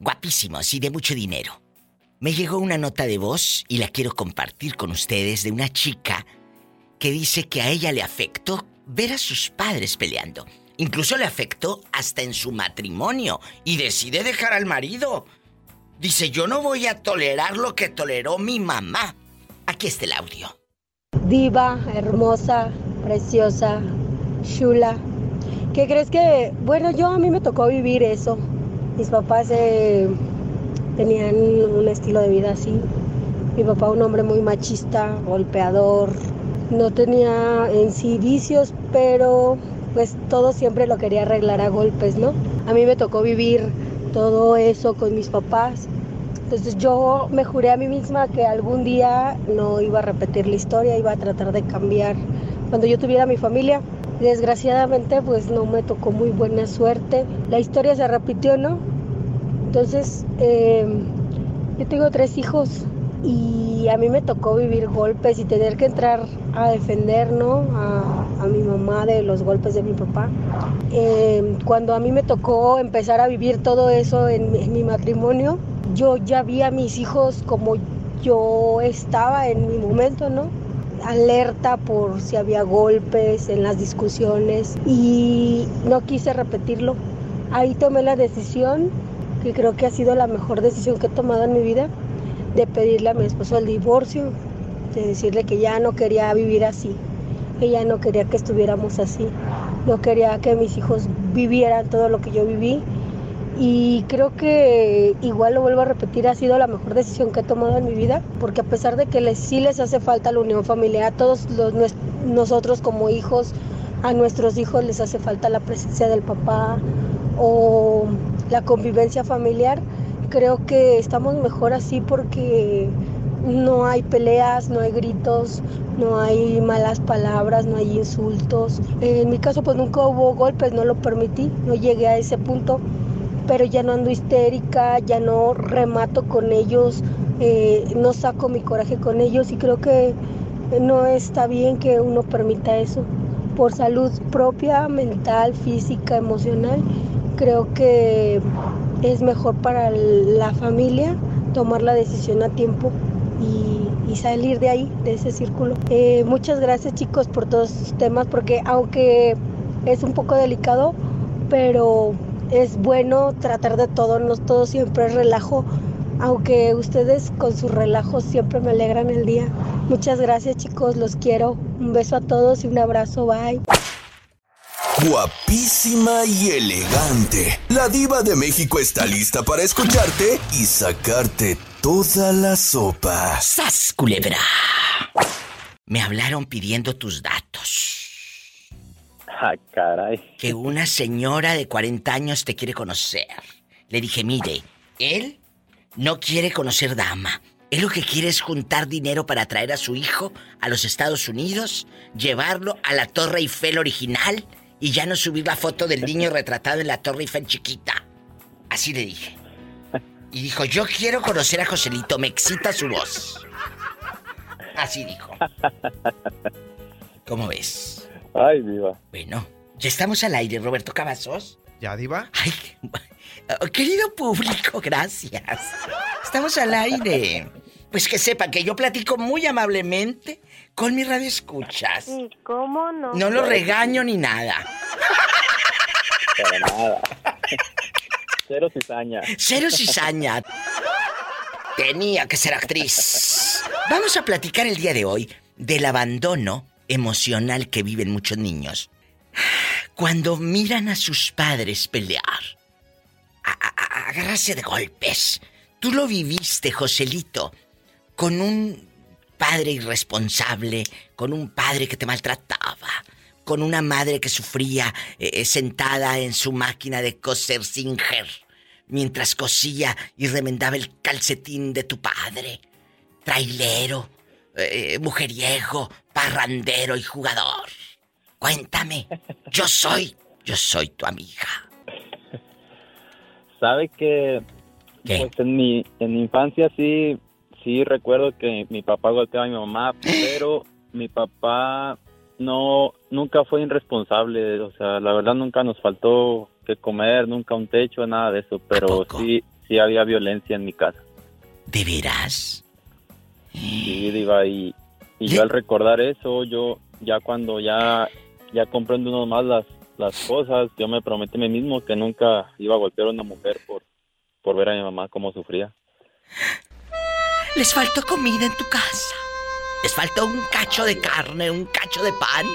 guapísimos y de mucho dinero. Me llegó una nota de voz y la quiero compartir con ustedes de una chica que dice que a ella le afectó ver a sus padres peleando. Incluso le afectó hasta en su matrimonio y decide dejar al marido. Dice, yo no voy a tolerar lo que toleró mi mamá. Aquí está el audio. Diva, hermosa, preciosa, chula. ¿Qué crees que...? Bueno, a mí me tocó vivir eso. Mis papás tenían un estilo de vida así. Mi papá, un hombre muy machista, golpeador. No tenía en sí vicios, pero pues todo siempre lo quería arreglar a golpes, ¿no? A mí me tocó vivir todo eso con mis papás. Entonces yo me juré a mí misma que algún día no iba a repetir la historia, iba a tratar de cambiar cuando yo tuviera mi familia. Desgraciadamente pues no me tocó muy buena suerte. La historia se repitió, ¿no? Entonces yo tengo 3 hijos y a mí me tocó vivir golpes y tener que entrar a defender, ¿no? A mi mamá de los golpes de mi papá. Cuando a mí me tocó empezar a vivir todo eso en mi matrimonio, yo ya vi a mis hijos como yo estaba en mi momento, ¿no? Alerta por si había golpes en las discusiones y no quise repetirlo. Ahí tomé la decisión, que creo que ha sido la mejor decisión que he tomado en mi vida, de pedirle a mi esposo el divorcio, de decirle que ya no quería vivir así, que ya no quería que estuviéramos así, no quería que mis hijos vivieran todo lo que yo viví. Y creo que, igual lo vuelvo a repetir, ha sido la mejor decisión que he tomado en mi vida, porque a pesar de que les hace falta la unión familiar, a todos nosotros como hijos, a nuestros hijos les hace falta la presencia del papá o la convivencia familiar, creo que estamos mejor así porque no hay peleas, no hay gritos, no hay malas palabras, no hay insultos. En mi caso pues nunca hubo golpes, no lo permití, no llegué a ese punto. Pero ya no ando histérica, ya no remato con ellos, no saco mi coraje con ellos y creo que no está bien que uno permita eso. Por salud propia, mental, física, emocional, creo que es mejor para la familia tomar la decisión a tiempo y salir de ahí, de ese círculo. Muchas gracias chicos por todos sus temas, porque aunque es un poco delicado, pero... es bueno tratar de todo, no todo siempre es relajo, aunque ustedes con sus relajos siempre me alegran el día. Muchas gracias chicos, los quiero. Un beso a todos y un abrazo, bye. Guapísima y elegante, la Diva de México está lista para escucharte y sacarte toda la sopa. ¡Sas, culebra! Me hablaron pidiendo tus datos. Ah, caray. Que una señora de 40 años te quiere conocer. Le dije, mire, él no quiere conocer dama. Él lo que quiere es juntar dinero para traer a su hijo a los Estados Unidos, llevarlo a la Torre Eiffel original y ya no subir la foto del niño retratado en la Torre Eiffel chiquita. Así le dije. Y dijo, yo quiero conocer a Joselito, me excita su voz. Así dijo. ¿Cómo ves? Ay, Diva. Bueno, ya estamos al aire, Roberto Cavazos. ¿Ya, Diva? Ay, querido público, gracias. Estamos al aire. Pues que sepan que yo platico muy amablemente con mi radio escuchas. ¿Y cómo no? No lo regaño ni nada. Para nada. Cero cizaña. Cero cizaña. Tenía que ser actriz. Vamos a platicar el día de hoy del abandono emocional que viven muchos niños cuando miran a sus padres pelear, agarrarse de golpes. Tú lo viviste, Joselito, con un padre irresponsable, con un padre que te maltrataba, con una madre que sufría sentada en su máquina de coser Singer mientras cosía y remendaba el calcetín de tu padre, trailero, mujeriego, parrandero y jugador. Cuéntame, yo soy tu amiga. ¿Sabe que pues en mi infancia sí recuerdo que mi papá golpeaba a mi mamá, pero mi papá nunca fue irresponsable, o sea, la verdad nunca nos faltó que comer, nunca un techo, nada de eso, pero sí sí había violencia en mi casa. ¿De veras? Sí, Diva, y yo al recordar eso, yo ya cuando ya comprendo uno más las cosas, yo me prometí a mí mismo que nunca iba a golpear a una mujer por ver a mi mamá cómo sufría. Les faltó comida en tu casa. Les faltó un cacho de carne, un cacho de pan.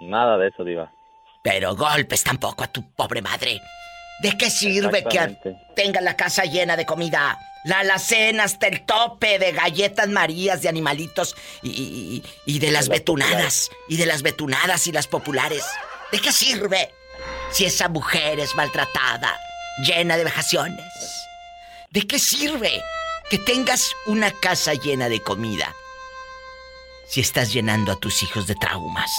Nada de eso, Diva. Pero golpes tampoco a tu pobre madre. ¿De qué sirve que tenga la casa llena de comida? La alacena hasta el tope de galletas marías, de animalitos y de las betunadas. Y de las betunadas y las populares. ¿De qué sirve si esa mujer es maltratada, llena de vejaciones? ¿De qué sirve que tengas una casa llena de comida si estás llenando a tus hijos de traumas?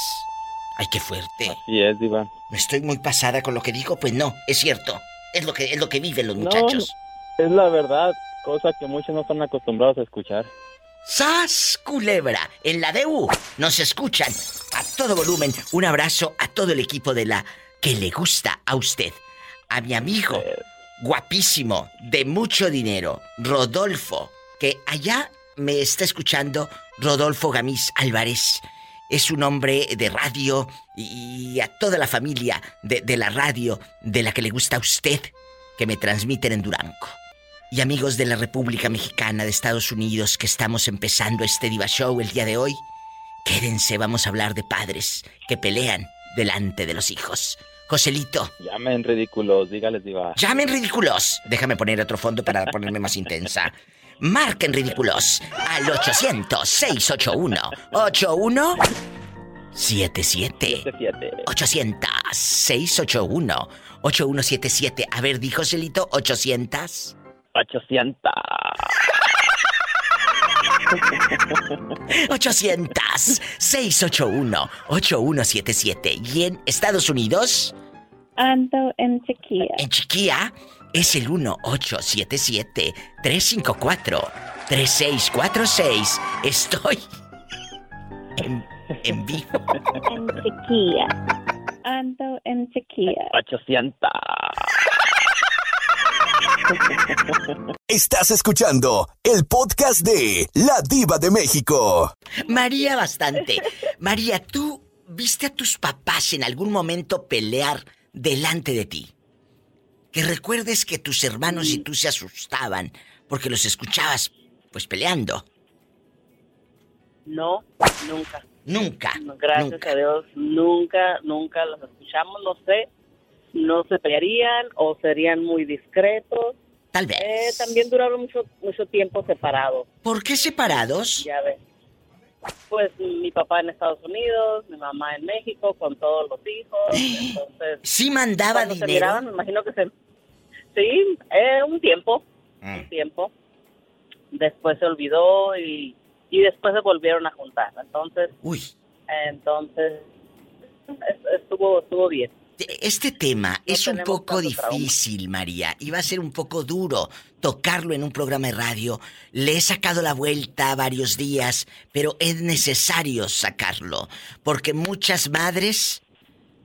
Ay, qué fuerte. Así es, Iván. No estoy muy pasada con lo que digo, pues no, es cierto. Es lo que viven los muchachos. Es la verdad, cosa que muchos no están acostumbrados a escuchar. ¡Sas, culebra! En la DU nos escuchan a todo volumen. Un abrazo a todo el equipo de la que le gusta a usted. A mi amigo, guapísimo, de mucho dinero, Rodolfo, que allá me está escuchando, Rodolfo Gamiz Álvarez. Es un hombre de radio y a toda la familia de la radio de la que le gusta a usted, que me transmiten en Durango. Y amigos de la República Mexicana, de Estados Unidos, que estamos empezando este Diva Show el día de hoy, quédense, vamos a hablar de padres que pelean delante de los hijos. Joselito. Llamen ridículos, dígales, Diva. Llamen ridículos. Déjame poner otro fondo para ponerme más intensa. Marquen ridículos al 800-681-8177. 800-681-8177. A ver, dijo Celito, 800. 800. 800-681-8177. ¿Y en Estados Unidos? Ando en Chiquilla. En Chiquilla. Es el 1877-354-3646. Estoy en vivo. En Chiquilla. Ando en Chiquilla. 800. Estás escuchando el podcast de La Diva de México. María Bastante. María, ¿tú viste a tus papás en algún momento pelear delante de ti? Que recuerdes que tus hermanos y tú se asustaban porque los escuchabas, pues, peleando. No, nunca. Nunca. Gracias a Dios, nunca los escuchamos, no sé. No se pelearían o serían muy discretos. Tal vez. También duraron mucho tiempo separados. ¿Por qué separados? Ya ves. Pues mi papá en Estados Unidos, mi mamá en México, con todos los hijos, entonces... ¿Sí mandaba dinero? Se miraban, me imagino que se... Sí, un tiempo. Después se olvidó y después se volvieron a juntar, entonces... Uy. Entonces, estuvo bien. Este tema no es un poco difícil, trauma. María. Y va a ser un poco duro tocarlo en un programa de radio. Le he sacado la vuelta varios días, pero es necesario sacarlo. Porque muchas madres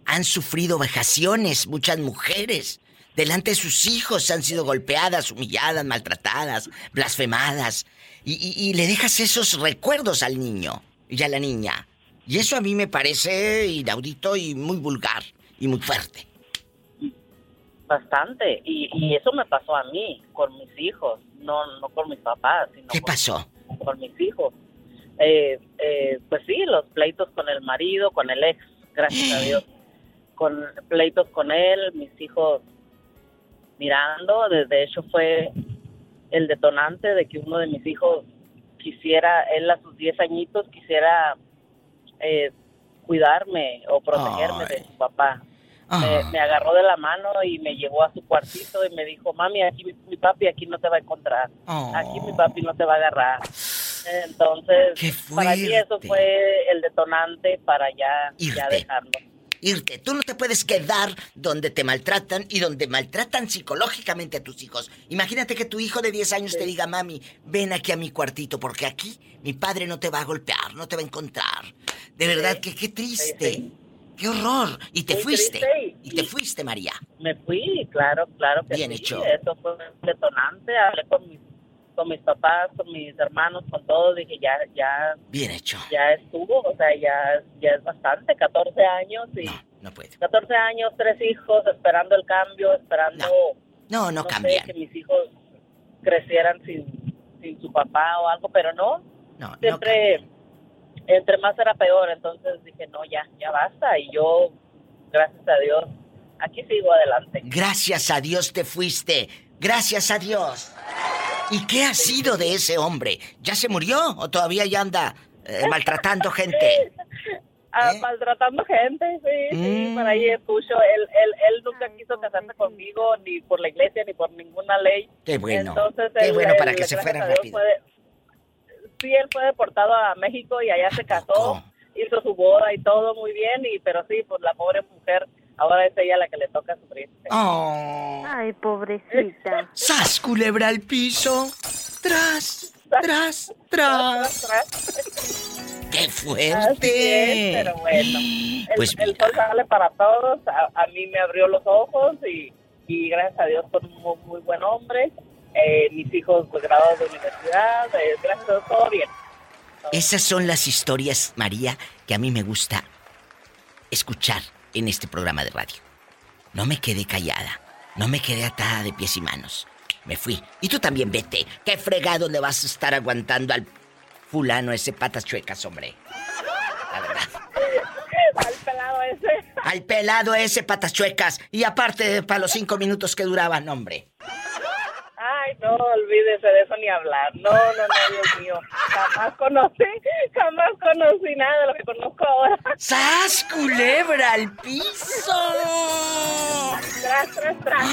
han sufrido vejaciones, muchas mujeres. Delante de sus hijos han sido golpeadas, humilladas, maltratadas, blasfemadas. Y le dejas esos recuerdos al niño y a la niña. Y eso a mí me parece inaudito y muy vulgar. Y muy fuerte. Bastante. Y eso me pasó a mí, con mis hijos. No con mis papás. Sino ¿qué pasó? Con mis hijos. Pues sí, los pleitos con el marido, con el ex, gracias a Dios. Con pleitos con él, mis hijos mirando. De hecho, fue el detonante de que uno de mis hijos quisiera, él a sus 10 añitos, quisiera cuidarme o protegerme de su papá. Me agarró de la mano y me llevó a su cuartito y me dijo, mami, aquí mi papi aquí no te va a encontrar, aquí mi papi no te va a agarrar. Entonces, para mí eso fue el detonante para ya dejarlo. Irte, tú no te puedes quedar donde te maltratan y donde maltratan psicológicamente a tus hijos. Imagínate que tu hijo de 10 años te diga, mami, ven aquí a mi cuartito porque aquí mi padre no te va a golpear, no te va a encontrar. De verdad que qué triste. ¡Qué horror! Y te fuiste. Y te fuiste, María. Me fui, claro, claro que sí. Bien hecho. Eso fue un detonante. Hablé con mis papás, con mis hermanos, con todos. Dije, ya. Bien hecho. Ya estuvo, o sea, ya es bastante. 14 años y... No puedo. 14 años, 3 hijos, esperando el cambio, esperando... No cambian. Que mis hijos crecieran sin su papá o algo, pero no. Siempre... No, entre más era peor, entonces dije, no, ya basta. Y yo, gracias a Dios, aquí sigo adelante. Gracias a Dios te fuiste. Gracias a Dios. ¿Y qué ha sido de ese hombre? ¿Ya se murió o todavía ya anda maltratando gente? Maltratando gente, sí, por ahí escucho. Él nunca quiso casarse conmigo, ni por la iglesia, ni por ninguna ley. Qué bueno. Entonces, qué bueno para que se fuera rápido. Sí, él fue deportado a México y allá se casó, hizo su boda y todo muy bien, pero sí, pues la pobre mujer, ahora es ella la que le toca sufrir. Oh. Ay, pobrecita. ¡Sas, culebra al piso! ¡Tras, tras, tras! ¡Qué fuerte! Es, pero bueno, pues el sol sale para todos, a mí me abrió los ojos y gracias a Dios fue un muy buen hombre. Mis hijos pues graduados de universidad, gracias a Dios, todo bien. Esas son las historias, María, que a mí me gusta escuchar en este programa de radio. No me quedé callada, no me quedé atada de pies y manos. Me fui. Y tú también vete. ¿Qué fregado le vas a estar aguantando al fulano ese patas chuecas, hombre? La verdad. Al pelado ese. Al pelado ese patas chuecas. Y aparte, para los 5 minutos que duraban, hombre. Ay, no, olvídese de eso ni hablar. No, Dios mío. Jamás conocí nada de lo que conozco ahora. ¡Sas, culebra al piso! ¡Tras, tras, tras!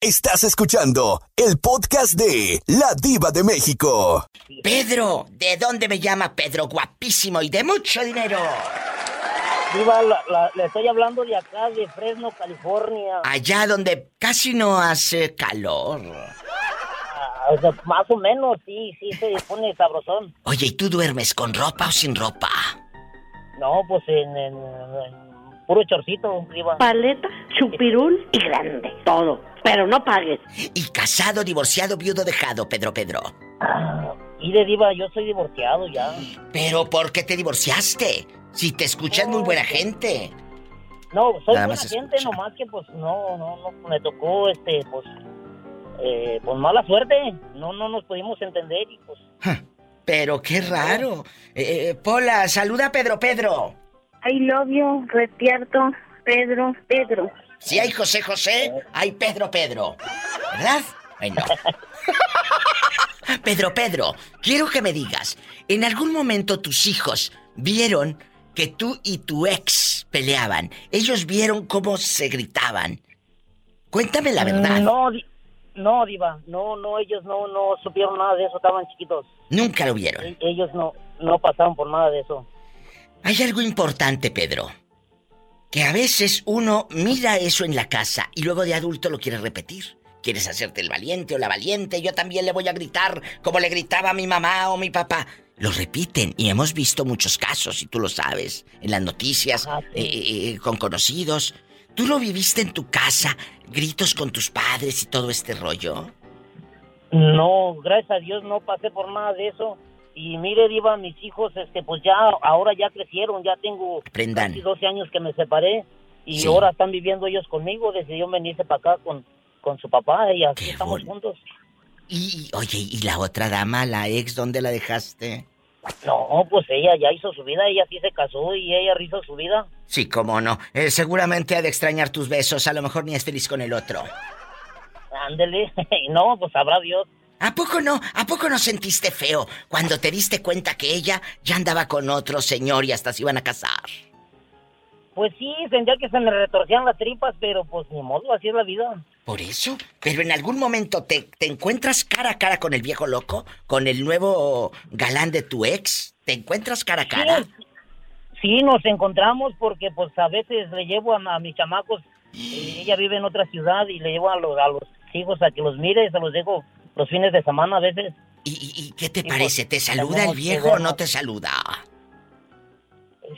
Estás escuchando el podcast de La Diva de México. Pedro, ¿de dónde me llama Pedro? Guapísimo y de mucho dinero. Diva, le estoy hablando de acá, de Fresno, California. Allá donde casi no hace calor. O sea, más o menos, sí, se pone sabrosón. Oye, ¿y tú duermes con ropa o sin ropa? No, pues en puro chorcito, Diva. Paleta, chupirul y grande, todo. Pero no pagues. ¿Y casado, divorciado, viudo, dejado, Pedro? Y de Diva, yo soy divorciado ya. ¿Pero por qué te divorciaste? Si te escuchas muy buena gente. No, soy buena gente, nomás que pues no me tocó pues mala suerte. No nos pudimos entender y pues. Pero qué raro. Pola, saluda a Pedro. I love you, retierto, Pedro. Si hay José, hay Pedro. ¿Verdad? Ay, no. Pedro, quiero que me digas, ¿en algún momento tus hijos vieron que tú y tu ex peleaban? Ellos vieron cómo se gritaban. Cuéntame la verdad. No, Diva. No, ellos no supieron nada de eso. Estaban chiquitos. Nunca lo vieron. Ellos no pasaron por nada de eso. Hay algo importante, Pedro. Que a veces uno mira eso en la casa y luego de adulto lo quiere repetir. Quieres hacerte el valiente o la valiente. Yo también le voy a gritar como le gritaba a mi mamá o mi papá. Lo repiten y hemos visto muchos casos, y tú lo sabes, en las noticias, con conocidos. ¿Tú lo viviste en tu casa, gritos con tus padres y todo este rollo? No, gracias a Dios no pasé por nada de eso. Y mire, Diva, mis hijos, pues ya, ahora ya crecieron, ya tengo casi 12 años que me separé. Y ahora están viviendo ellos conmigo, decidieron venirse para acá con su papá y así estamos juntos. Y, oye, ¿y la otra dama, la ex, dónde la dejaste? No, pues ella ya hizo su vida, ella sí se casó y ella hizo su vida. Sí, cómo no. Seguramente ha de extrañar tus besos, a lo mejor ni es feliz con el otro. Ándele, no, pues sabrá Dios. ¿A poco no sentiste feo cuando te diste cuenta que ella ya andaba con otro señor y hasta se iban a casar? Pues sí, sentía que se me retorcían las tripas, pero pues ni modo, así es la vida. Por eso, pero en algún momento te encuentras cara a cara con el viejo loco, con el nuevo galán de tu ex, ¿te encuentras cara a cara? Sí, nos encontramos porque pues a veces le llevo a mis chamacos, ella vive en otra ciudad y le llevo a los hijos a que los mire, se los dejo los fines de semana a veces. ¿Y qué te parece? ¿Te saluda el viejo o no te saluda?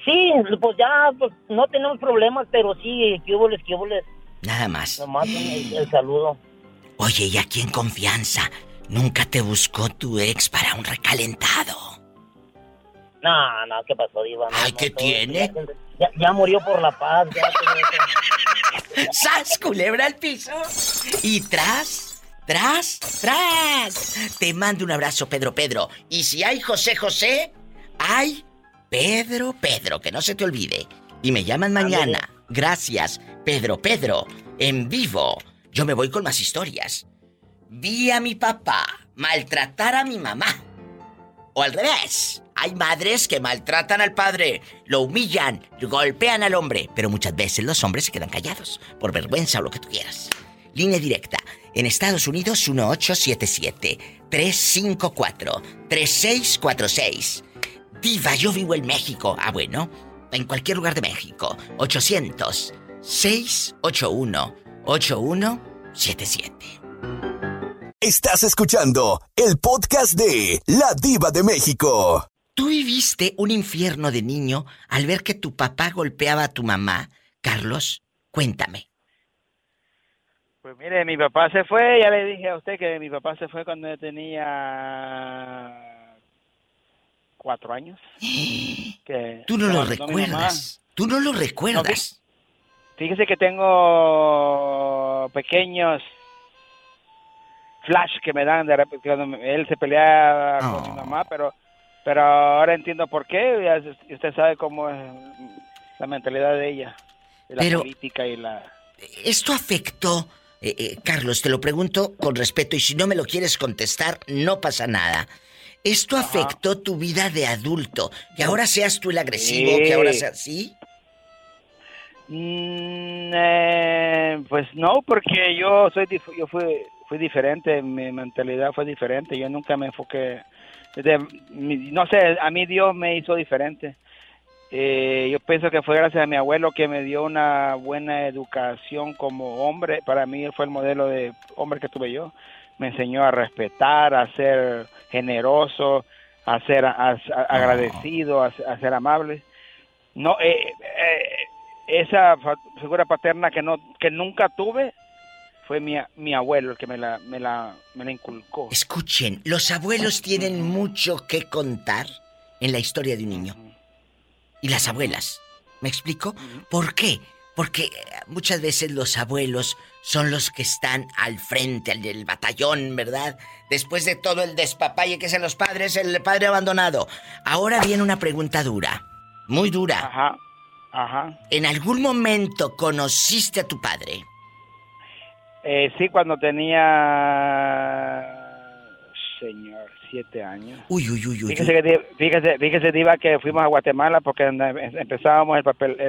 Sí, pues ya pues, no tenemos problemas, pero sí, qué hubo les. Nada más. Nomás el saludo. Oye, y aquí en confianza, ¿nunca te buscó tu ex para un recalentado? No, ¿qué pasó, Diva? No, ay, no, ¿qué tiene? Ya murió por la paz. Ya. ¡Sas, culebra al piso! Y tras. Te mando un abrazo, Pedro. Y si hay José, hay Pedro, que no se te olvide. Y me llaman mañana. Ándale. Gracias, Pedro, en vivo. Yo me voy con más historias. Vi a mi papá maltratar a mi mamá. O al revés. Hay madres que maltratan al padre, lo humillan, golpean al hombre. Pero muchas veces los hombres se quedan callados, por vergüenza o lo que tú quieras. Línea directa. En Estados Unidos, 1877-354-3646. Diva, yo vivo en México. Ah, bueno, en cualquier lugar de México. 800-681-8177. Estás escuchando el podcast de La Diva de México. ¿Tú viviste un infierno de niño al ver que tu papá golpeaba a tu mamá? Carlos, cuéntame. Pues mire, mi papá se fue, ya le dije a usted que mi papá se fue cuando yo tenía 4 años. Que ¿tú no lo recuerdas? ¿Tú no lo recuerdas? No, fíjese que tengo pequeños flash que me dan de repente cuando él se pelea con mi mamá, pero ahora entiendo por qué. Usted sabe cómo es la mentalidad de ella, de la política y la... Esto afectó, Carlos, te lo pregunto con respeto y si no me lo quieres contestar, no pasa nada. Esto afectó tu vida de adulto, que ahora seas tú el agresivo, sí. Que ahora seas... ¿Sí? Pues no, porque yo fui diferente, mi mentalidad fue diferente, yo nunca me enfoqué, no sé, a mí Dios me hizo diferente. Yo pienso que fue gracias a mi abuelo que me dio una buena educación como hombre. Para mí él fue el modelo de hombre que tuve yo. Me enseñó a respetar, a ser generoso, a ser agradecido, a ser amable. No, esa figura paterna que nunca tuve fue mi abuelo el que me la inculcó. Escuchen, los abuelos tienen mucho que contar en la historia de un niño. Y las abuelas, ¿me explico? ¿Por qué? Porque muchas veces los abuelos son los que están al frente del batallón, ¿verdad? Después de todo el despapalle que hacen los padres, el padre abandonado. Ahora viene una pregunta dura, muy dura. Ajá. ¿En algún momento conociste a tu padre? Sí, cuando tenía... Señor, 7 años. Uy. Fíjese, Diva, que fuimos a Guatemala porque empezábamos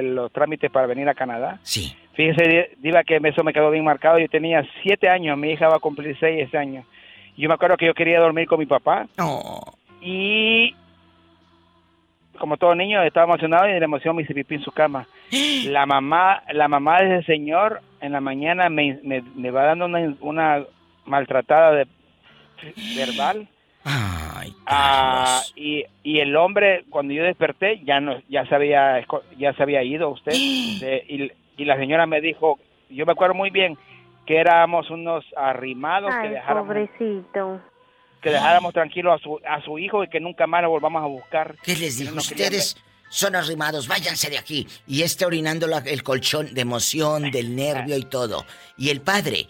los trámites para venir a Canadá. Sí. Fíjese, Diva, que eso me quedó bien marcado. Yo tenía 7 años, mi hija va a cumplir 6 ese año. Yo me acuerdo que yo quería dormir con mi papá. Y como todo niño estaba emocionado y de la emoción me hice pipí en su cama. La mamá de ese señor en la mañana me va dando una maltratada de verbal. Ay, y el hombre cuando yo desperté ya se había ido usted. Y la señora me dijo, yo me acuerdo muy bien que éramos unos arrimados. Ay, que dejáramos tranquilo a su hijo y que nunca más lo volvamos a buscar. ¿Qué les dijo? No, ustedes son arrimados, váyanse de aquí. Y orinando el colchón de emoción, del nervio y todo. Y el padre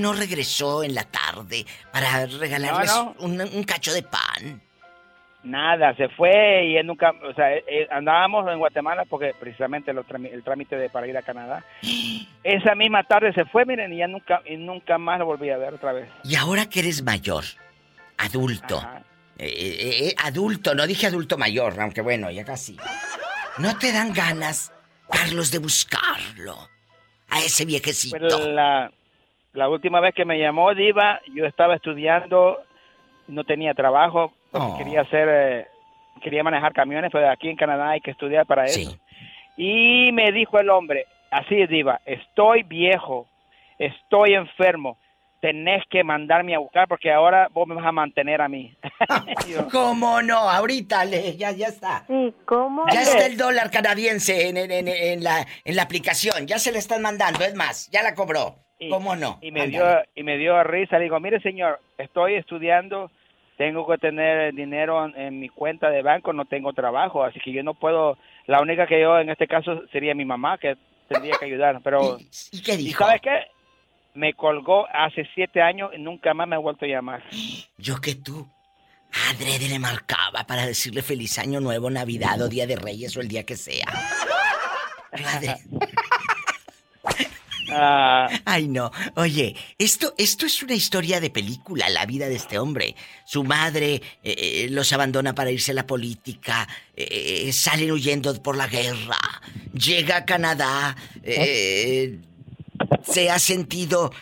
no regresó en la tarde para regalarles un cacho de pan. Nada, se fue y él nunca, o sea, andábamos en Guatemala porque precisamente el trámite para ir a Canadá. Esa misma tarde se fue, miren, y ya nunca más lo volví a ver otra vez. Y ahora que eres mayor, adulto, no dije adulto mayor, aunque bueno, ya casi. ¿No te dan ganas, Carlos, de buscarlo a ese viejecito? Pues la última vez que me llamó, Diva, yo estaba estudiando, no tenía trabajo, porque quería manejar camiones, pero aquí en Canadá hay que estudiar para eso. Sí. Y me dijo el hombre, así, Diva, estoy viejo, estoy enfermo, tenés que mandarme a buscar porque ahora vos me vas a mantener a mí. ¿Cómo no? Ahorita ya está. Sí, ¿cómo? Ya está el dólar canadiense en la aplicación. Ya se le están mandando, es más, ya la cobró. Y, ¿cómo no? Y me dio risa. Le digo, mire, señor, estoy estudiando, tengo que tener dinero en mi cuenta de banco, no tengo trabajo, así que yo no puedo. La única que yo en este caso sería mi mamá, que tendría que ayudar. Pero, ¿y qué dijo? ¿Y sabes qué? Me colgó hace 7 años y nunca más me ha vuelto a llamar. Yo que tú, adrede le marcaba para decirle feliz año nuevo, Navidad o Día de Reyes o el día que sea. Ay, no. Oye, esto es una historia de película, la vida de este hombre. Su madre los abandona para irse a la política, salen huyendo por la guerra, llega a Canadá, se ha sentido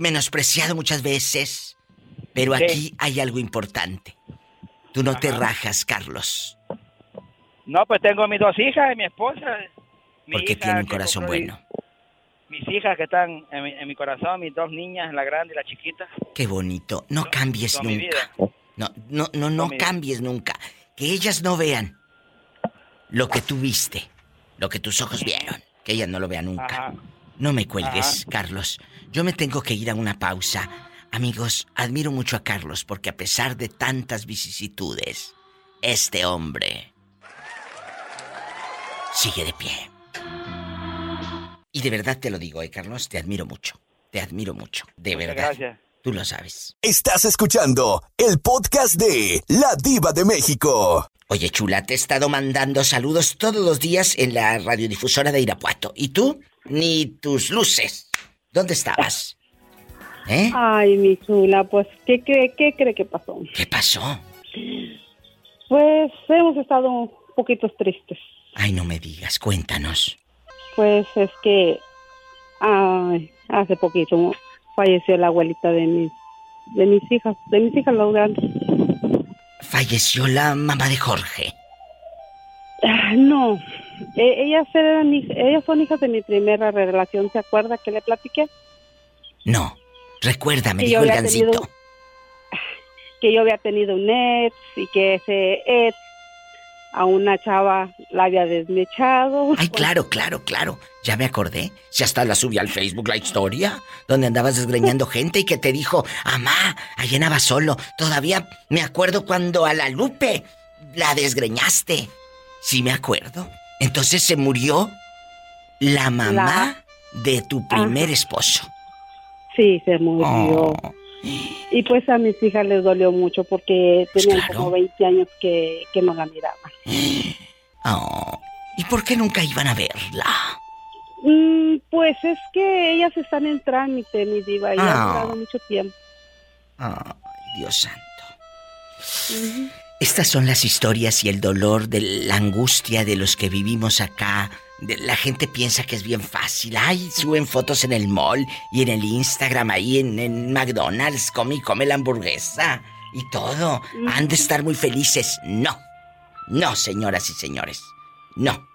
menospreciado muchas veces, pero sí, aquí hay algo importante. Tú no te rajas, Carlos. No, pues tengo mis 2 hijas y mi esposa. Porque tiene un corazón bueno. Mis hijas que están en mi corazón, mis 2 niñas, la grande y la chiquita. Qué bonito. No cambies nunca. No cambies nunca. Que ellas no vean lo que tú viste, lo que tus ojos vieron. Que ellas no lo vean nunca. Ajá. No me cuelgues, ajá, Carlos. Yo me tengo que ir a una pausa. Amigos, admiro mucho a Carlos porque a pesar de tantas vicisitudes, este hombre sigue de pie. Y de verdad te lo digo, Carlos, te admiro mucho. Te admiro mucho, de muchas verdad. Gracias. Tú lo sabes. Estás escuchando el podcast de La Diva de México. Oye, chula, te he estado mandando saludos todos los días en la radiodifusora de Irapuato. ¿Y tú? Ni tus luces. ¿Dónde estabas? ¿Eh? Ay, mi chula, pues, ¿qué cree que pasó? ¿Qué pasó? Pues, hemos estado un poquito tristes. Ay, no me digas, cuéntanos. Pues, es que hace poquito falleció la abuelita de mis hijas, las grandes. ¿Falleció la mamá de Jorge? No. Ellas son hijas de mi primera relación, ¿se acuerda que le platiqué? No, recuérdame, dijo el Gancito. Que yo había tenido un ex y que ese ex a una chava la había desmechado. Ay, claro, ya me acordé. Si hasta la subí al Facebook la historia, donde andabas desgreñando gente y que te dijo, amá, allá andaba solo. Todavía me acuerdo cuando a la Lupe la desgreñaste. Sí me acuerdo. Entonces se murió la mamá de tu primer esposo. Sí, se murió. Oh. Y pues a mis hijas les dolió mucho porque pues tenían como 20 años que no la miraban. Oh. ¿Y por qué nunca iban a verla? Pues es que ellas están en trámite, mi diva, y han durado mucho tiempo. Ay, Dios santo. Uh-huh. Estas son las historias y el dolor de la angustia de los que vivimos acá. La gente piensa que es bien fácil. Ay, suben fotos en el mall y en el Instagram, ahí en McDonald's, come la hamburguesa y todo. Han de estar muy felices. No, señoras y señores, no.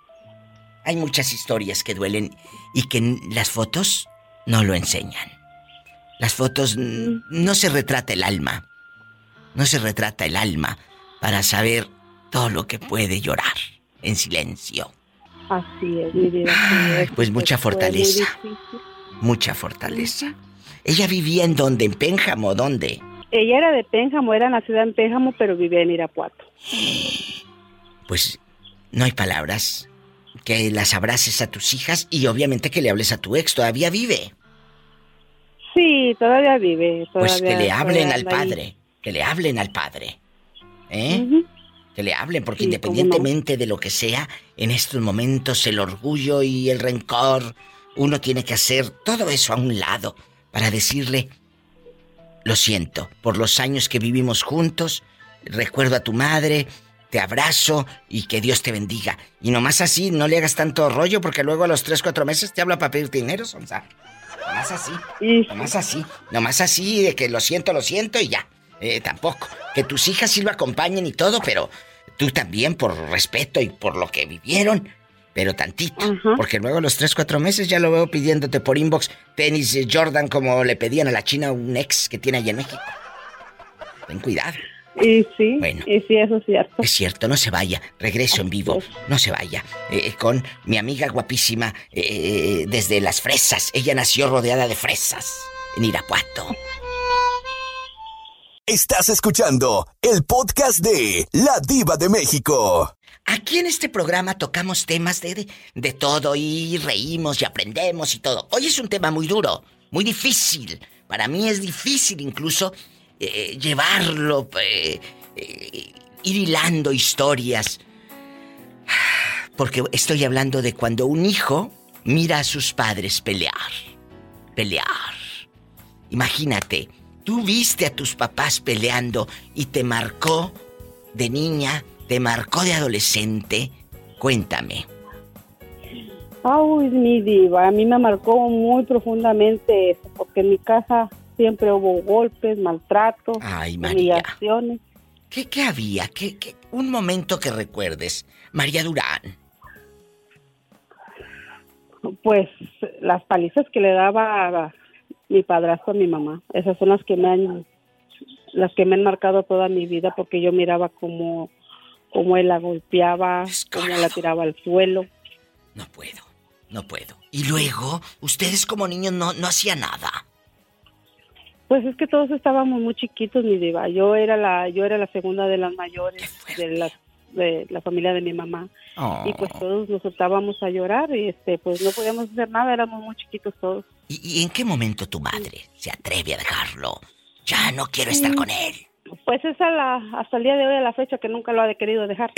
Hay muchas historias que duelen y que las fotos no lo enseñan. Las fotos no se retrata el alma. No se retrata el alma. Para saber todo lo que puede llorar en silencio. Así es, mi vida. Ay, pues mucha fortaleza. ¿Ella vivía en dónde? ¿En Pénjamo? ¿Dónde? Ella era de Pénjamo, era nacida en Pénjamo, pero vivía en Irapuato. Pues no hay palabras. Que las abraces a tus hijas y obviamente que le hables a tu ex. ¿Todavía vive? Sí, todavía vive. Pues que le hablen al padre. Que le hablen al padre. ¿Eh? Uh-huh. Que le hablen, porque sí, independientemente de lo que sea, en estos momentos el orgullo y el rencor, uno tiene que hacer todo eso a un lado para decirle, lo siento, por los años que vivimos juntos, recuerdo a tu madre, te abrazo y que Dios te bendiga. Y nomás así, no le hagas tanto rollo, porque luego a los 3-4 meses te habla para pedir dinero, sonza. Nomás así, de que lo siento y ya. Tampoco. Que tus hijas sí lo acompañen y todo, pero tú también, por respeto y por lo que vivieron, pero tantito. Uh-huh. Porque luego a los 3-4 meses ya lo veo pidiéndote por inbox tenis Jordan como le pedían a la china un ex que tiene allá en México. Ten cuidado. Y sí, bueno, y sí, eso es cierto. Es cierto, no se vaya. Regreso en vivo, no se vaya. Con mi amiga guapísima desde las fresas. Ella nació rodeada de fresas en Irapuato. Estás escuchando el podcast de La Diva de México. Aquí en este programa tocamos temas de todo y reímos y aprendemos y todo. Hoy es un tema muy duro, muy difícil. Para mí es difícil incluso... llevarlo, ir hilando historias. Porque estoy hablando de cuando un hijo mira a sus padres pelear. Imagínate, tú viste a tus papás peleando y te marcó de niña, te marcó de adolescente. Cuéntame. Ay, mi diva, a mí me marcó muy profundamente eso, porque en mi casa... siempre hubo golpes, maltratos, humillaciones. ¿Qué había? ¿Qué? Un momento que recuerdes, María Durán. Pues las palizas que le daba a mi padrastro a mi mamá, esas son las que me han marcado toda mi vida, porque yo miraba cómo él la golpeaba, cómo la tiraba al suelo. No puedo. Y luego, ustedes como niños no hacían nada. Pues es que todos estábamos muy chiquitos, mi diva. Yo era la segunda de las mayores de la familia de mi mamá. Oh. Y pues todos nos soltábamos a llorar y pues no podíamos hacer nada, éramos muy chiquitos todos. ¿Y en qué momento tu madre se atreve a dejarlo? Ya no quiero estar con él. Pues es hasta el día de hoy, a la fecha, que nunca lo ha querido dejar.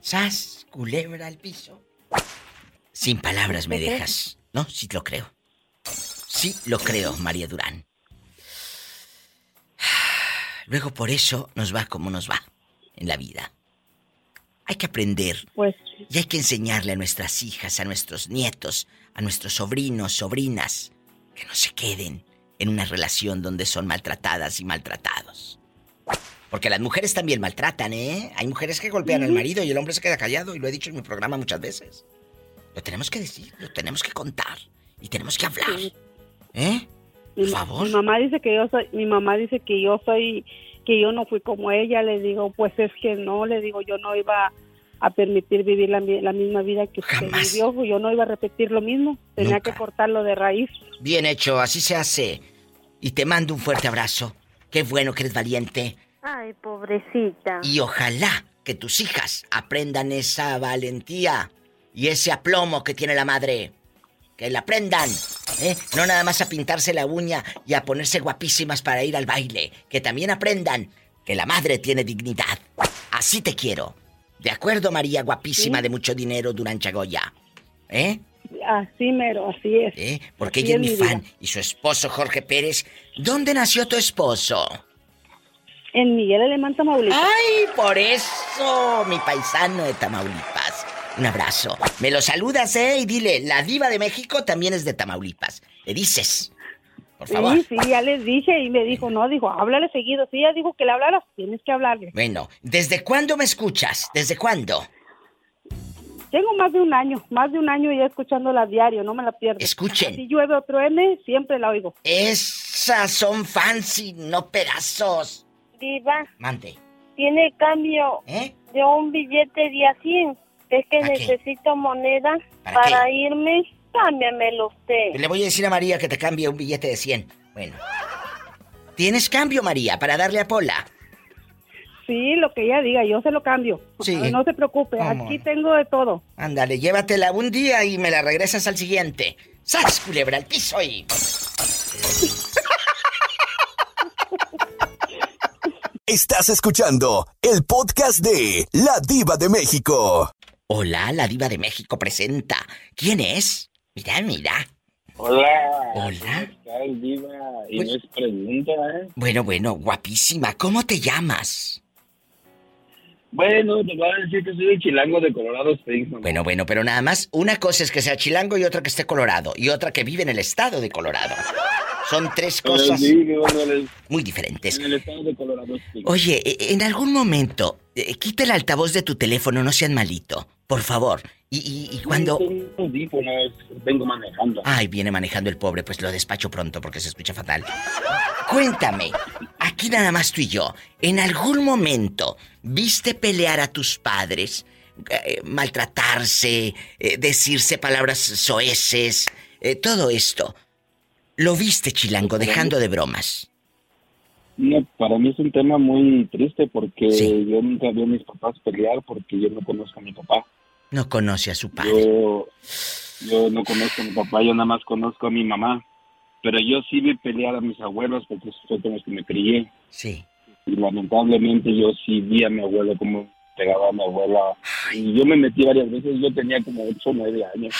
Sas, culebra al piso. Sin palabras me dejas. No, sí lo creo, María Durán. Luego por eso nos va como nos va en la vida. Hay que aprender, pues, y hay que enseñarle a nuestras hijas, a nuestros nietos, a nuestros sobrinos, sobrinas, que no se queden en una relación donde son maltratadas y maltratados. Porque las mujeres también maltratan, ¿eh? Hay mujeres que golpean al marido y el hombre se queda callado, y lo he dicho en mi programa muchas veces. Lo tenemos que decir, lo tenemos que contar y tenemos que hablar, ¿eh? Por favor. Mi mamá dice que yo no fui como ella. Le digo, pues es que no. Le digo, yo no iba a permitir vivir la misma vida que usted vivió. Yo no iba a repetir lo mismo. Tenía que cortarlo de raíz. Bien hecho, así se hace. Y te mando un fuerte abrazo. Qué bueno que eres valiente. Ay, pobrecita. Y ojalá que tus hijas aprendan esa valentía y ese aplomo que tiene la madre. Que la aprendan, ¿eh? No nada más a pintarse la uña y a ponerse guapísimas para ir al baile. Que también aprendan que la madre tiene dignidad. Así te quiero. ¿De acuerdo, María, guapísima, de mucho dinero, Durán Chagoya? ¿Eh? Así mero, así es. ¿Eh? Porque así ella es mi fan. Vida. Y su esposo, Jorge Pérez. ¿Dónde nació tu esposo? En Miguel Alemán, Tamaulipas. ¡Ay, por eso! Mi paisano de Tamaulipas. Un abrazo. Me lo saludas, y dile, la Diva de México también es de Tamaulipas. Le dices, por favor. Sí, ya les dije y me dijo, no, dijo, háblale seguido. Sí, ella dijo que le hablaras, tienes que hablarle. Bueno, ¿desde cuándo me escuchas? ¿Desde cuándo? Tengo más de un año ya escuchándola diario, no me la pierdo. Escuchen. Si llueve o truene, siempre la oigo. Esas son fancy, no pedazos. Diva. Mante. Tiene cambio de un billete de a 100. Es que necesito moneda para irme. Cámbiamelo usted. Le voy a decir a María que te cambie un billete de 100. Bueno. ¿Tienes cambio, María, para darle a Pola? Sí, lo que ella diga, yo se lo cambio. Sí. No se preocupe, ¿cómo? Aquí tengo de todo. Ándale, llévatela un día y me la regresas al siguiente. ¡Sas, culebra, al piso y... Estás escuchando el podcast de La Diva de México. Hola, la Diva de México presenta. ¿Quién es? Mira. Hola. ¿Qué tal, Diva? Y pues, no es pregunta, ¿eh? Bueno, guapísima. ¿Cómo te llamas? Bueno, te voy a decir que soy de Chilango, de Colorado Springs, mamá. Bueno, pero nada más. Una cosa es que sea Chilango y otra que esté Colorado. Y otra que vive en el estado de Colorado. Son tres cosas muy diferentes. En el estado de Colorado. Oye, en algún momento, quita el altavoz de tu teléfono, no sean malito, por favor. Y cuando... Vengo manejando. Ay, viene manejando el pobre, pues lo despacho pronto porque se escucha fatal. Cuéntame, aquí nada más tú y yo, ¿en algún momento viste pelear a tus padres, maltratarse, decirse palabras soeces, todo esto? ¿Lo viste, Chilango, dejando de bromas? No, para mí es un tema muy triste porque sí, yo nunca vi a mis papás pelear porque yo no conozco a mi papá. No conoce a su padre. Yo no conozco a mi papá, yo nada más conozco a mi mamá. Pero yo sí vi pelear a mis abuelos porque fue con los que me crié. Sí. Y lamentablemente yo sí vi a mi abuelo como pegaba a mi abuela. Ay. Y yo me metí varias veces, yo tenía como 8 o 9 años.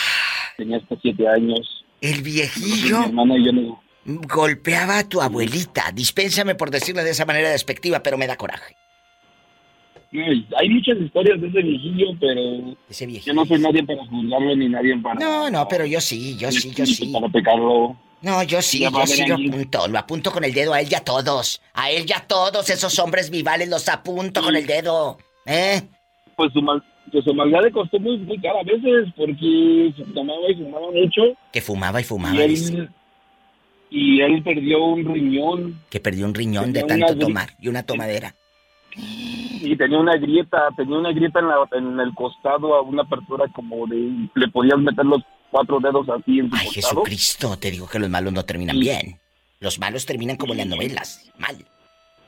Tenía hasta 7 años. El viejillo mi hermana y yo no... golpeaba a tu abuelita. Dispénsame por decirlo de esa manera despectiva, pero me da coraje. Hay muchas historias de ese viejillo, pero yo no soy nadie para juzgarlo ni nadie para... No, pero yo sí. Para pecarlo. No, yo sí lo apunto. Lo apunto con el dedo a él y a todos. A él y a todos esos hombres vivales los apunto con el dedo. Pues su maldad le costó muy, muy cara a veces porque tomaba y fumaba mucho. Que fumaba y fumaba. Y él perdió un riñón. Que perdió un riñón de tanto tomar y una tomadera. Y tenía una grieta en el costado, a una apertura como de... Le podían meter los 4 dedos así en su costado. Ay, Jesucristo, te digo que los malos no terminan bien. Los malos terminan como en las novelas, mal.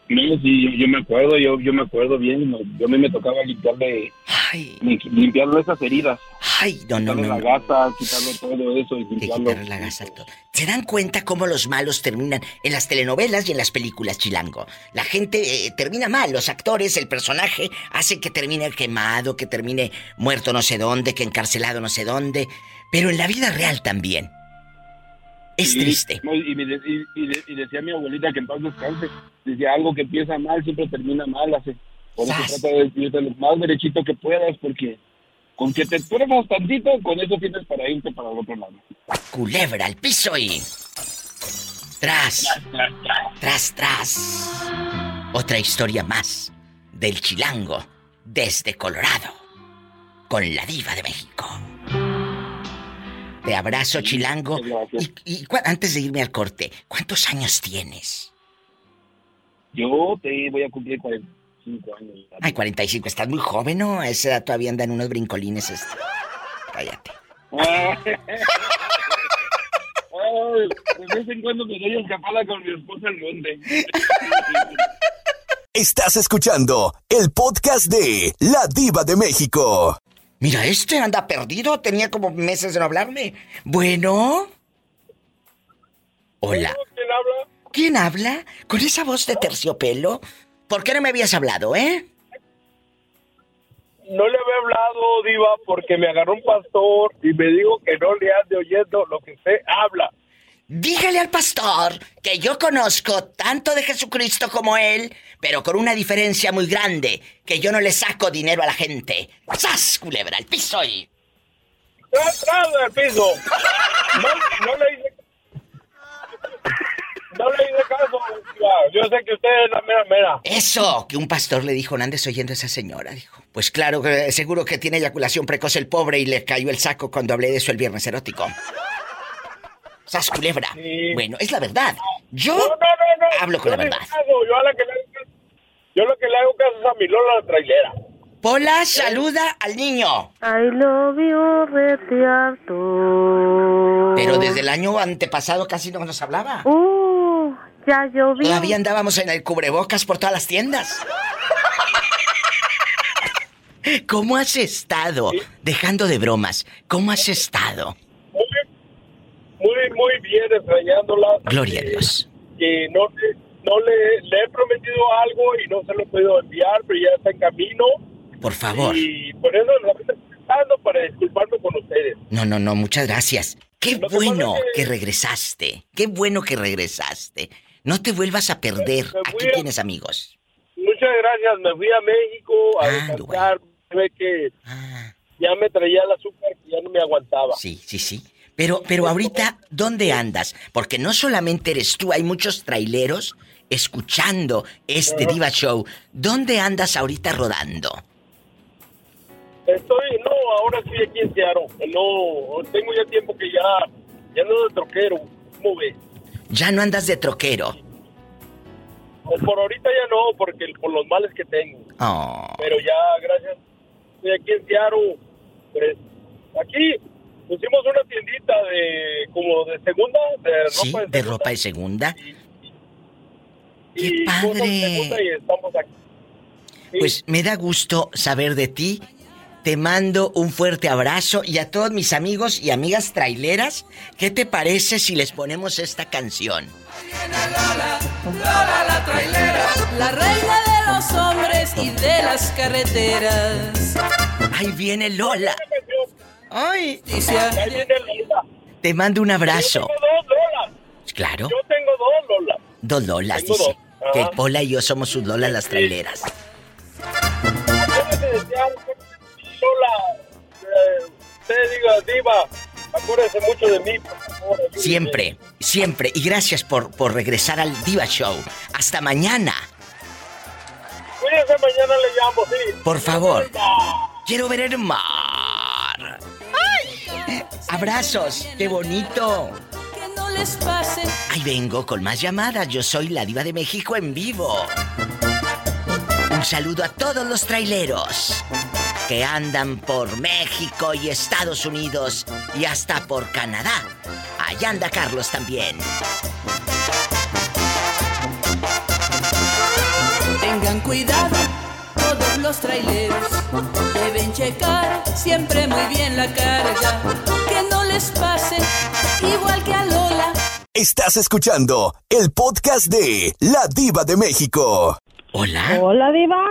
No, sí, yo me acuerdo bien. Yo a mí me tocaba limpiarle esas heridas. Ay, no. Quitarle la gasa, quitarle todo eso. Quitarle la gasa, todo. ¿Se dan cuenta cómo los malos terminan en las telenovelas y en las películas, Chilango? La gente termina mal, los actores, el personaje, hacen que termine quemado, que termine muerto no sé dónde, que encarcelado no sé dónde. Pero en la vida real también. Es triste. Y decía mi abuelita, que en paz descanse, decía: algo que empieza mal siempre termina mal. Por eso se trata de irte lo más derechito que puedas, porque con que te pruebas tantito, con eso tienes para irte para el otro lado. Culebra al piso y... Tras. Otra historia más del Chilango desde Colorado, con la Diva de México. Te abrazo, Chilango. Y antes de irme al corte, ¿cuántos años tienes? Yo te voy a cumplir 45 años. Ay, 45. Estás muy joven, ¿no? A esa edad todavía andan unos brincolines. Cállate. De vez en cuando me doy escapada con mi esposa al monte. Estás escuchando el podcast de La Diva de México. Mira, este anda perdido, tenía como meses de no hablarme. Bueno. Hola. ¿Quién habla? ¿Quién habla? ¿Con esa voz de terciopelo? ¿Por qué no me habías hablado, No le había hablado, Diva, porque me agarró un pastor y me dijo que no le ande oyendo lo que usted habla. Dígale al pastor que yo conozco tanto de Jesucristo como él, pero con una diferencia muy grande, que yo no le saco dinero a la gente. ¡Sas, culebra, al piso! Y... ¡Tras al piso! No le hice caso. Yo sé que usted es la mera mera. Eso, que un pastor le dijo: no andes oyendo a esa señora, dijo. Pues claro, seguro que tiene eyaculación precoz el pobre y le cayó el saco cuando hablé de eso el viernes erótico. ¡Sas, culebra! Sí. Bueno, es la verdad. Yo no, hablo con la verdad. Yo lo que le hago caso es a mi Lola, la trailera. Pola, saluda al niño. I love you, retearto. Pero desde el año antepasado casi no nos hablaba. Ya llovió. Todavía andábamos en el cubrebocas por todas las tiendas. ¿Cómo has estado? ¿Sí? Dejando de bromas, ¿cómo has estado? Muy bien, extrañándola. Gloria a Dios. Que no le he prometido algo y no se lo he podido enviar, pero ya está en camino. Por favor. Y por eso lo estoy pensando para disculparme con ustedes. No, muchas gracias. Qué bueno que regresaste. Qué bueno que regresaste. No te vuelvas a perder. Aquí tienes amigos. Muchas gracias. Me fui a México a descansar. Bueno. Ya me traía el azúcar que ya no me aguantaba. Sí. Pero ahorita, ¿dónde andas? Porque no solamente eres tú, hay muchos traileros escuchando este Diva Show. ¿Dónde andas ahorita rodando? Ahora estoy aquí en Searo. No, tengo ya tiempo que ya no de troquero. ¿Cómo ves? ¿Ya no andas de troquero? Pues por ahorita ya no, porque por los males que tengo. Oh. Pero ya, gracias. Estoy aquí en Searo. Aquí pusimos una tiendita de como de segunda, de sí, ropa de segunda. Ropa de segunda. ¡Qué padre! Y estamos aquí. Sí. Pues me da gusto saber de ti. Te mando un fuerte abrazo y a todos mis amigos y amigas traileras, ¿qué te parece si les ponemos esta canción? Lola, Lola la trailera, la reina de los hombres y de las carreteras. Ahí viene Lola. Ay. Ahí viene Lola. Te mando un abrazo. Yo tengo dos Lolas. Claro. Yo tengo dos Lolas. Dos Lolas, tengo dice. Dos. Que Pola y yo somos sus Lolas las traileras. Lola, te digo, Diva, acuérdese mucho de mí, por favor. Siempre, siempre. Y gracias por regresar al Diva Show. Hasta mañana. Cuídense, mañana le llamo, sí. Por favor. Quiero ver el mar. ¡Ay! Abrazos, qué bonito. Que no les pase. Ahí vengo con más llamadas. Yo soy la Diva de México en vivo. Un saludo a todos los traileros que andan por México y Estados Unidos y hasta por Canadá. Allá anda Carlos también. Tengan cuidado todos los traileros, deben checar siempre muy bien la carga, que no les pase igual que a Lola. Estás escuchando el podcast de La Diva de México. Hola. Hola, Diva.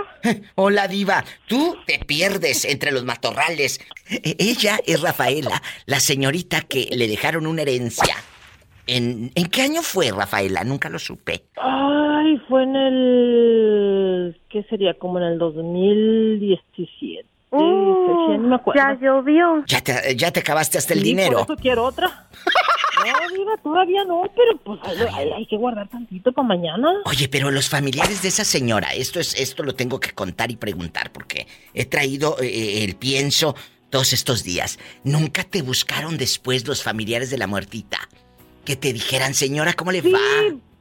Hola, Diva. Tú te pierdes entre los matorrales. Ella es Rafaela, la señorita que le dejaron una herencia. ¿En qué año fue, Rafaela? Nunca lo supe. Ay, fue en el... ¿Qué sería? Como en el 2017. No me acuerdo. Ya llovió. Ya te acabaste hasta el dinero. ¿Por eso quiero otra? No, Diva, todavía no, pero pues hay que guardar tantito para mañana. Oye, pero los familiares de esa señora, esto lo tengo que contar y preguntar porque he traído el pienso todos estos días. ¿Nunca te buscaron después los familiares de la muertita? Que te dijeran, señora, ¿cómo le va?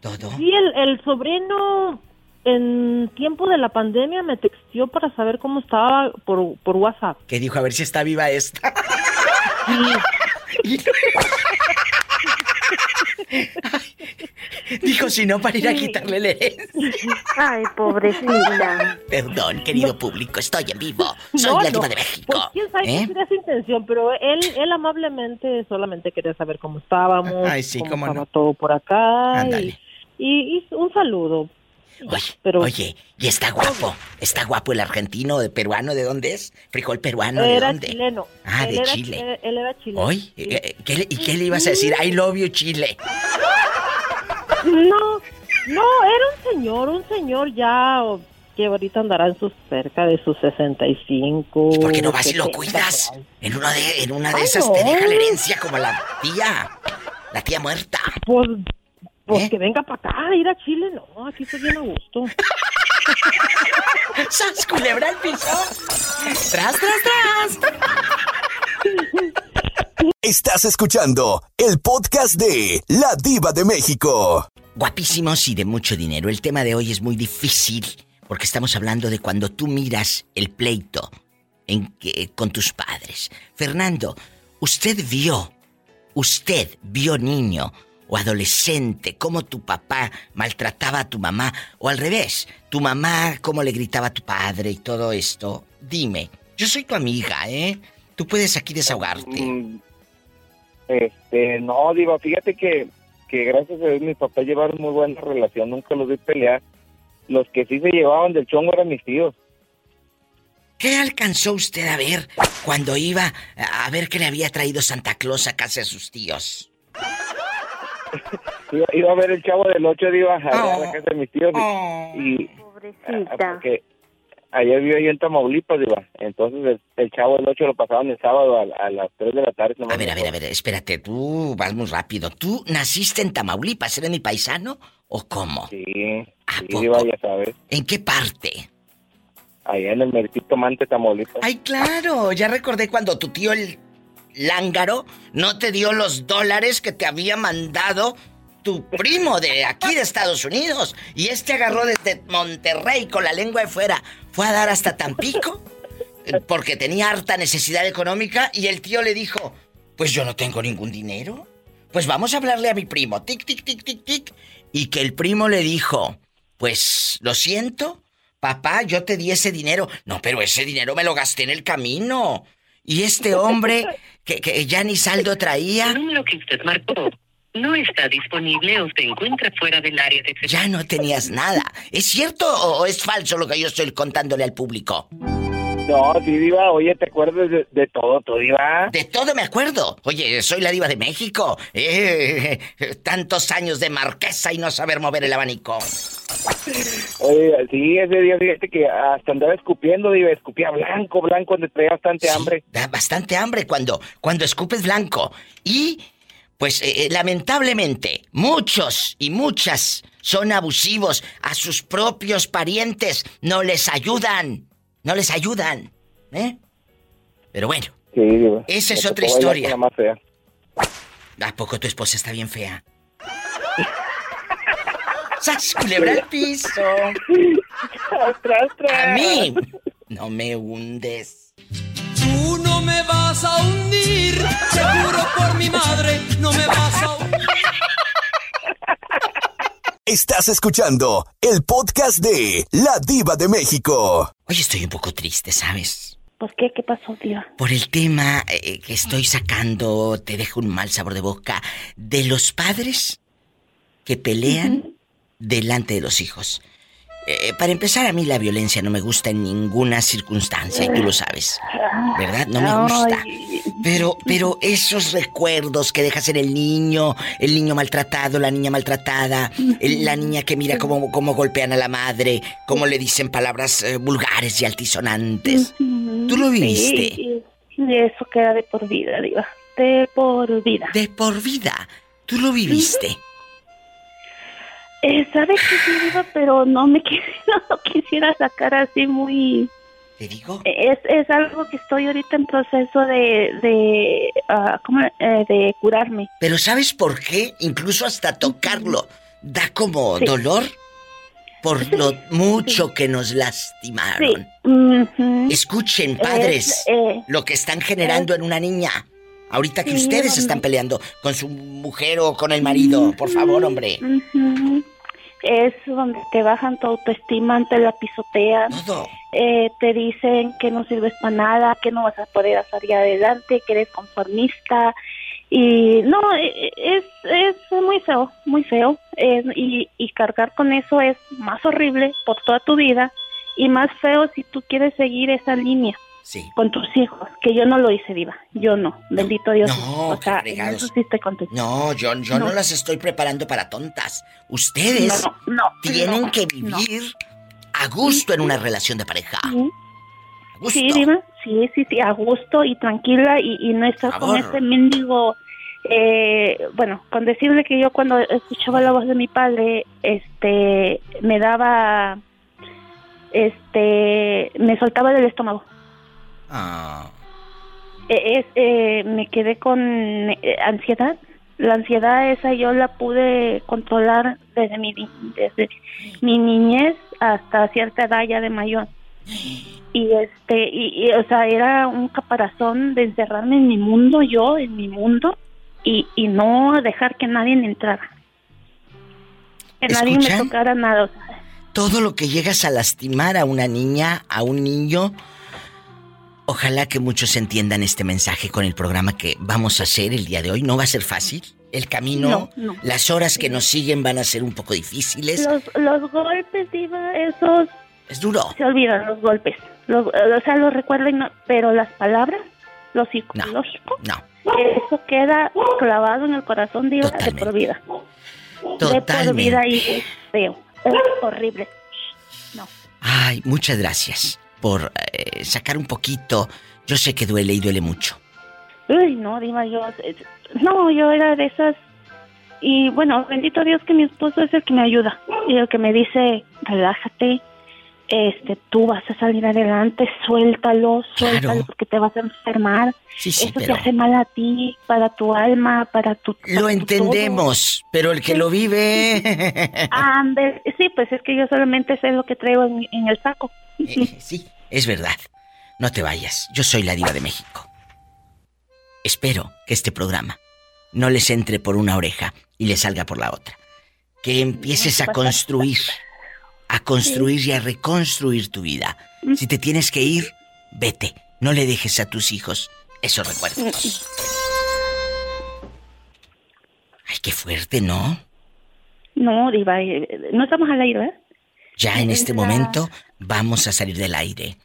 Todo. Sí, el sobrino en tiempo de la pandemia me texteó para saber cómo estaba por WhatsApp. Que dijo, a ver si está viva esta. Sí. Ay, dijo, si no, para ir a quitarle la herencia. Ay, pobrecita. Perdón, querido público, estoy en vivo. Soy la Diva de México. Pues, quién sabe que era su intención, pero él amablemente solamente quería saber cómo estábamos. Ay, sí, cómo estaba todo por acá. Y un saludo. Oye, y está guapo el argentino, el peruano, ¿de dónde es? Frijol peruano, ¿de dónde? Era chileno. Ah, de Chile. Él era chileno. ¿Hoy? ¿Y qué le ibas a decir? I love you, Chile. No, era un señor ya que ahorita andará en sus cerca de sus 65. ¿Y por qué no vas y lo cuidas? En una de esas te deja la herencia como la tía muerta. Pues que venga para acá, ir a Chile, no, aquí estoy bien a gusto. ¡Sas, culebra al piso! ¡Tras, tras, tras! Estás escuchando el podcast de La Diva de México. Guapísimos y de mucho dinero. El tema de hoy es muy difícil porque estamos hablando de cuando tú miras el pleito con tus padres. Fernando, usted vio niño o adolescente, cómo tu papá maltrataba a tu mamá, o al revés, tu mamá, cómo le gritaba a tu padre y todo esto. Dime, yo soy tu amiga, ¿eh? Tú puedes aquí desahogarte. No, Diva, fíjate que gracias a Dios mis papás llevaron muy buena relación, nunca los vi pelear. Los que sí se llevaban del chongo eran mis tíos. ¿Qué alcanzó usted a ver cuando iba a ver que le había traído Santa Claus a casa de sus tíos? Iba a ver el Chavo del 8, Diva, a la casa de mis tíos. Pobrecita. ayer vivo ahí en Tamaulipas, Diva. Entonces el chavo del 8 lo pasaban el sábado a las 3 de la tarde. No, a ver, espérate, tú vas muy rápido. ¿Tú naciste en Tamaulipas? ¿Eres mi paisano o cómo? Sí, sí, Diva, ya sabes. ¿En qué parte? Allá en el meritito Mante, Tamaulipas. Ay, claro, ya recordé cuando tu tío el lángaro no te dio los dólares que te había mandado tu primo de aquí de Estados Unidos. Y este agarró desde Monterrey con la lengua de fuera. Fue a dar hasta Tampico porque tenía harta necesidad económica y el tío le dijo, pues yo no tengo ningún dinero. Pues vamos a hablarle a mi primo. Tic, tic, tic, tic, tic. Y que el primo le dijo, pues lo siento, papá, yo te di ese dinero. No, pero ese dinero me lo gasté en el camino. Y este hombre que ya ni saldo traía... El número que usted marcó no está disponible o se encuentra fuera del área de... Ya no tenías nada. ¿Es cierto o es falso lo que yo estoy contándole al público? No, sí, Diva. Oye, ¿te acuerdas de todo, tú, Diva? De todo me acuerdo. Oye, soy la Diva de México. Tantos años de marquesa y no saber mover el abanico. Oye, sí, ese día, fíjate que hasta andaba escupiendo, Diva. Escupía blanco, cuando traía bastante hambre. Da bastante hambre cuando escupes blanco. Y... pues lamentablemente, muchos y muchas son abusivos. A sus propios parientes no les ayudan. ¿Eh? Pero bueno, sí, esa es otra historia. Más fea. ¿A poco tu esposa está bien fea? ¡Sas, culebra al piso! ¡A mí! No me hundes. Tú no me vas a hundir, seguro por mi madre, no me vas a hundir. Estás escuchando el podcast de La Diva de México. Oye, estoy un poco triste, ¿sabes? ¿Por qué? ¿Qué pasó, Diva? Por el tema que estoy sacando, te dejo un mal sabor de boca, de los padres que pelean delante de los hijos. Para empezar, a mí la violencia no me gusta en ninguna circunstancia, y tú lo sabes, ¿verdad? No me gusta. Pero esos recuerdos que dejas en el niño maltratado, la niña maltratada, la niña que mira cómo golpean a la madre, cómo le dicen palabras vulgares y altisonantes. ¿Tú lo viviste? Sí, y eso queda de por vida, Diva. De por vida. De por vida. ¿Tú lo viviste? ¿Sí? Sabes que sí, Diva, pero no quisiera sacar así muy... ¿Te digo? Es algo que estoy ahorita en proceso de curarme. Pero ¿sabes por qué? Incluso hasta tocarlo da como dolor por lo mucho que nos lastimaron. Sí. Escuchen, padres, lo que están generando en una niña. Ahorita que ustedes están peleando con su mujer o con el marido, por favor, hombre. Es donde te bajan tu autoestima, te la pisotean. Todo. Te dicen que no sirves para nada, que no vas a poder salir adelante, que eres conformista. Y no, es muy feo, muy feo. Y cargar con eso es más horrible por toda tu vida y más feo si tú quieres seguir esa línea. Sí. Con tus hijos, que yo no lo hice, Diva. Yo no, bendito Dios. No, o sea, eso sí estoy contenta. No, yo no las estoy preparando para tontas. Ustedes tienen que vivir a gusto en una relación de pareja. A gusto. Sí, Diva, sí, a gusto y tranquila y no estar con ese mendigo... con decirle que yo cuando escuchaba la voz de mi padre, me daba... me soltaba del estómago. Ah. Me quedé con ansiedad. La ansiedad esa yo la pude controlar desde mi niñez hasta cierta edad ya de mayor. Y o sea, era un caparazón de encerrarme en mi mundo, y no dejar que nadie entrara. Que nadie me tocara nada. O sea, todo lo que llegas a lastimar a una niña, a un niño. Ojalá que muchos entiendan este mensaje con el programa que vamos a hacer el día de hoy. No va a ser fácil. El camino, las horas que nos siguen van a ser un poco difíciles. Los golpes, Diva, esos... Es duro. Se olvidan los golpes. Los recuerdan, pero las palabras, lo psicológico... No. Eso queda clavado en el corazón, Diva, de por vida. Totalmente. De por vida y feo. Es horrible. No. Ay, muchas gracias. por sacar un poquito. Yo sé que duele y duele mucho. Uy, no, Diva, yo era de esas. Y bueno, bendito Dios que mi esposo es el que me ayuda y el que me dice, relájate, tú vas a salir adelante, suéltalo, claro, porque te vas a enfermar. Sí, eso te hace mal a ti, para tu alma, para tu... Lo entendemos, todo. Pero el que lo vive... Sí, pues es que yo solamente sé lo que traigo en el saco. Sí, es verdad. No te vayas, yo soy la Diva de México. Espero que este programa no les entre por una oreja y les salga por la otra. Que empieces a construir... A construir y a reconstruir tu vida. Si te tienes que ir, vete. No le dejes a tus hijos esos recuerdos. Ay, qué fuerte, ¿no? No, Diva, no estamos al aire, ¿eh? Ya en este momento vamos a salir del aire.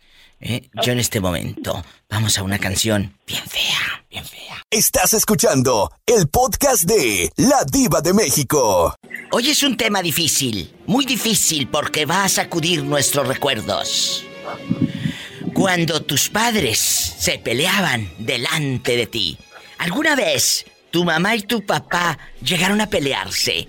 Yo en este momento vamos a una canción bien fea, bien fea. Estás escuchando el podcast de La Diva de México. Hoy es un tema difícil, muy difícil, porque va a sacudir nuestros recuerdos. Cuando tus padres se peleaban delante de ti, ¿alguna vez tu mamá y tu papá llegaron a pelearse?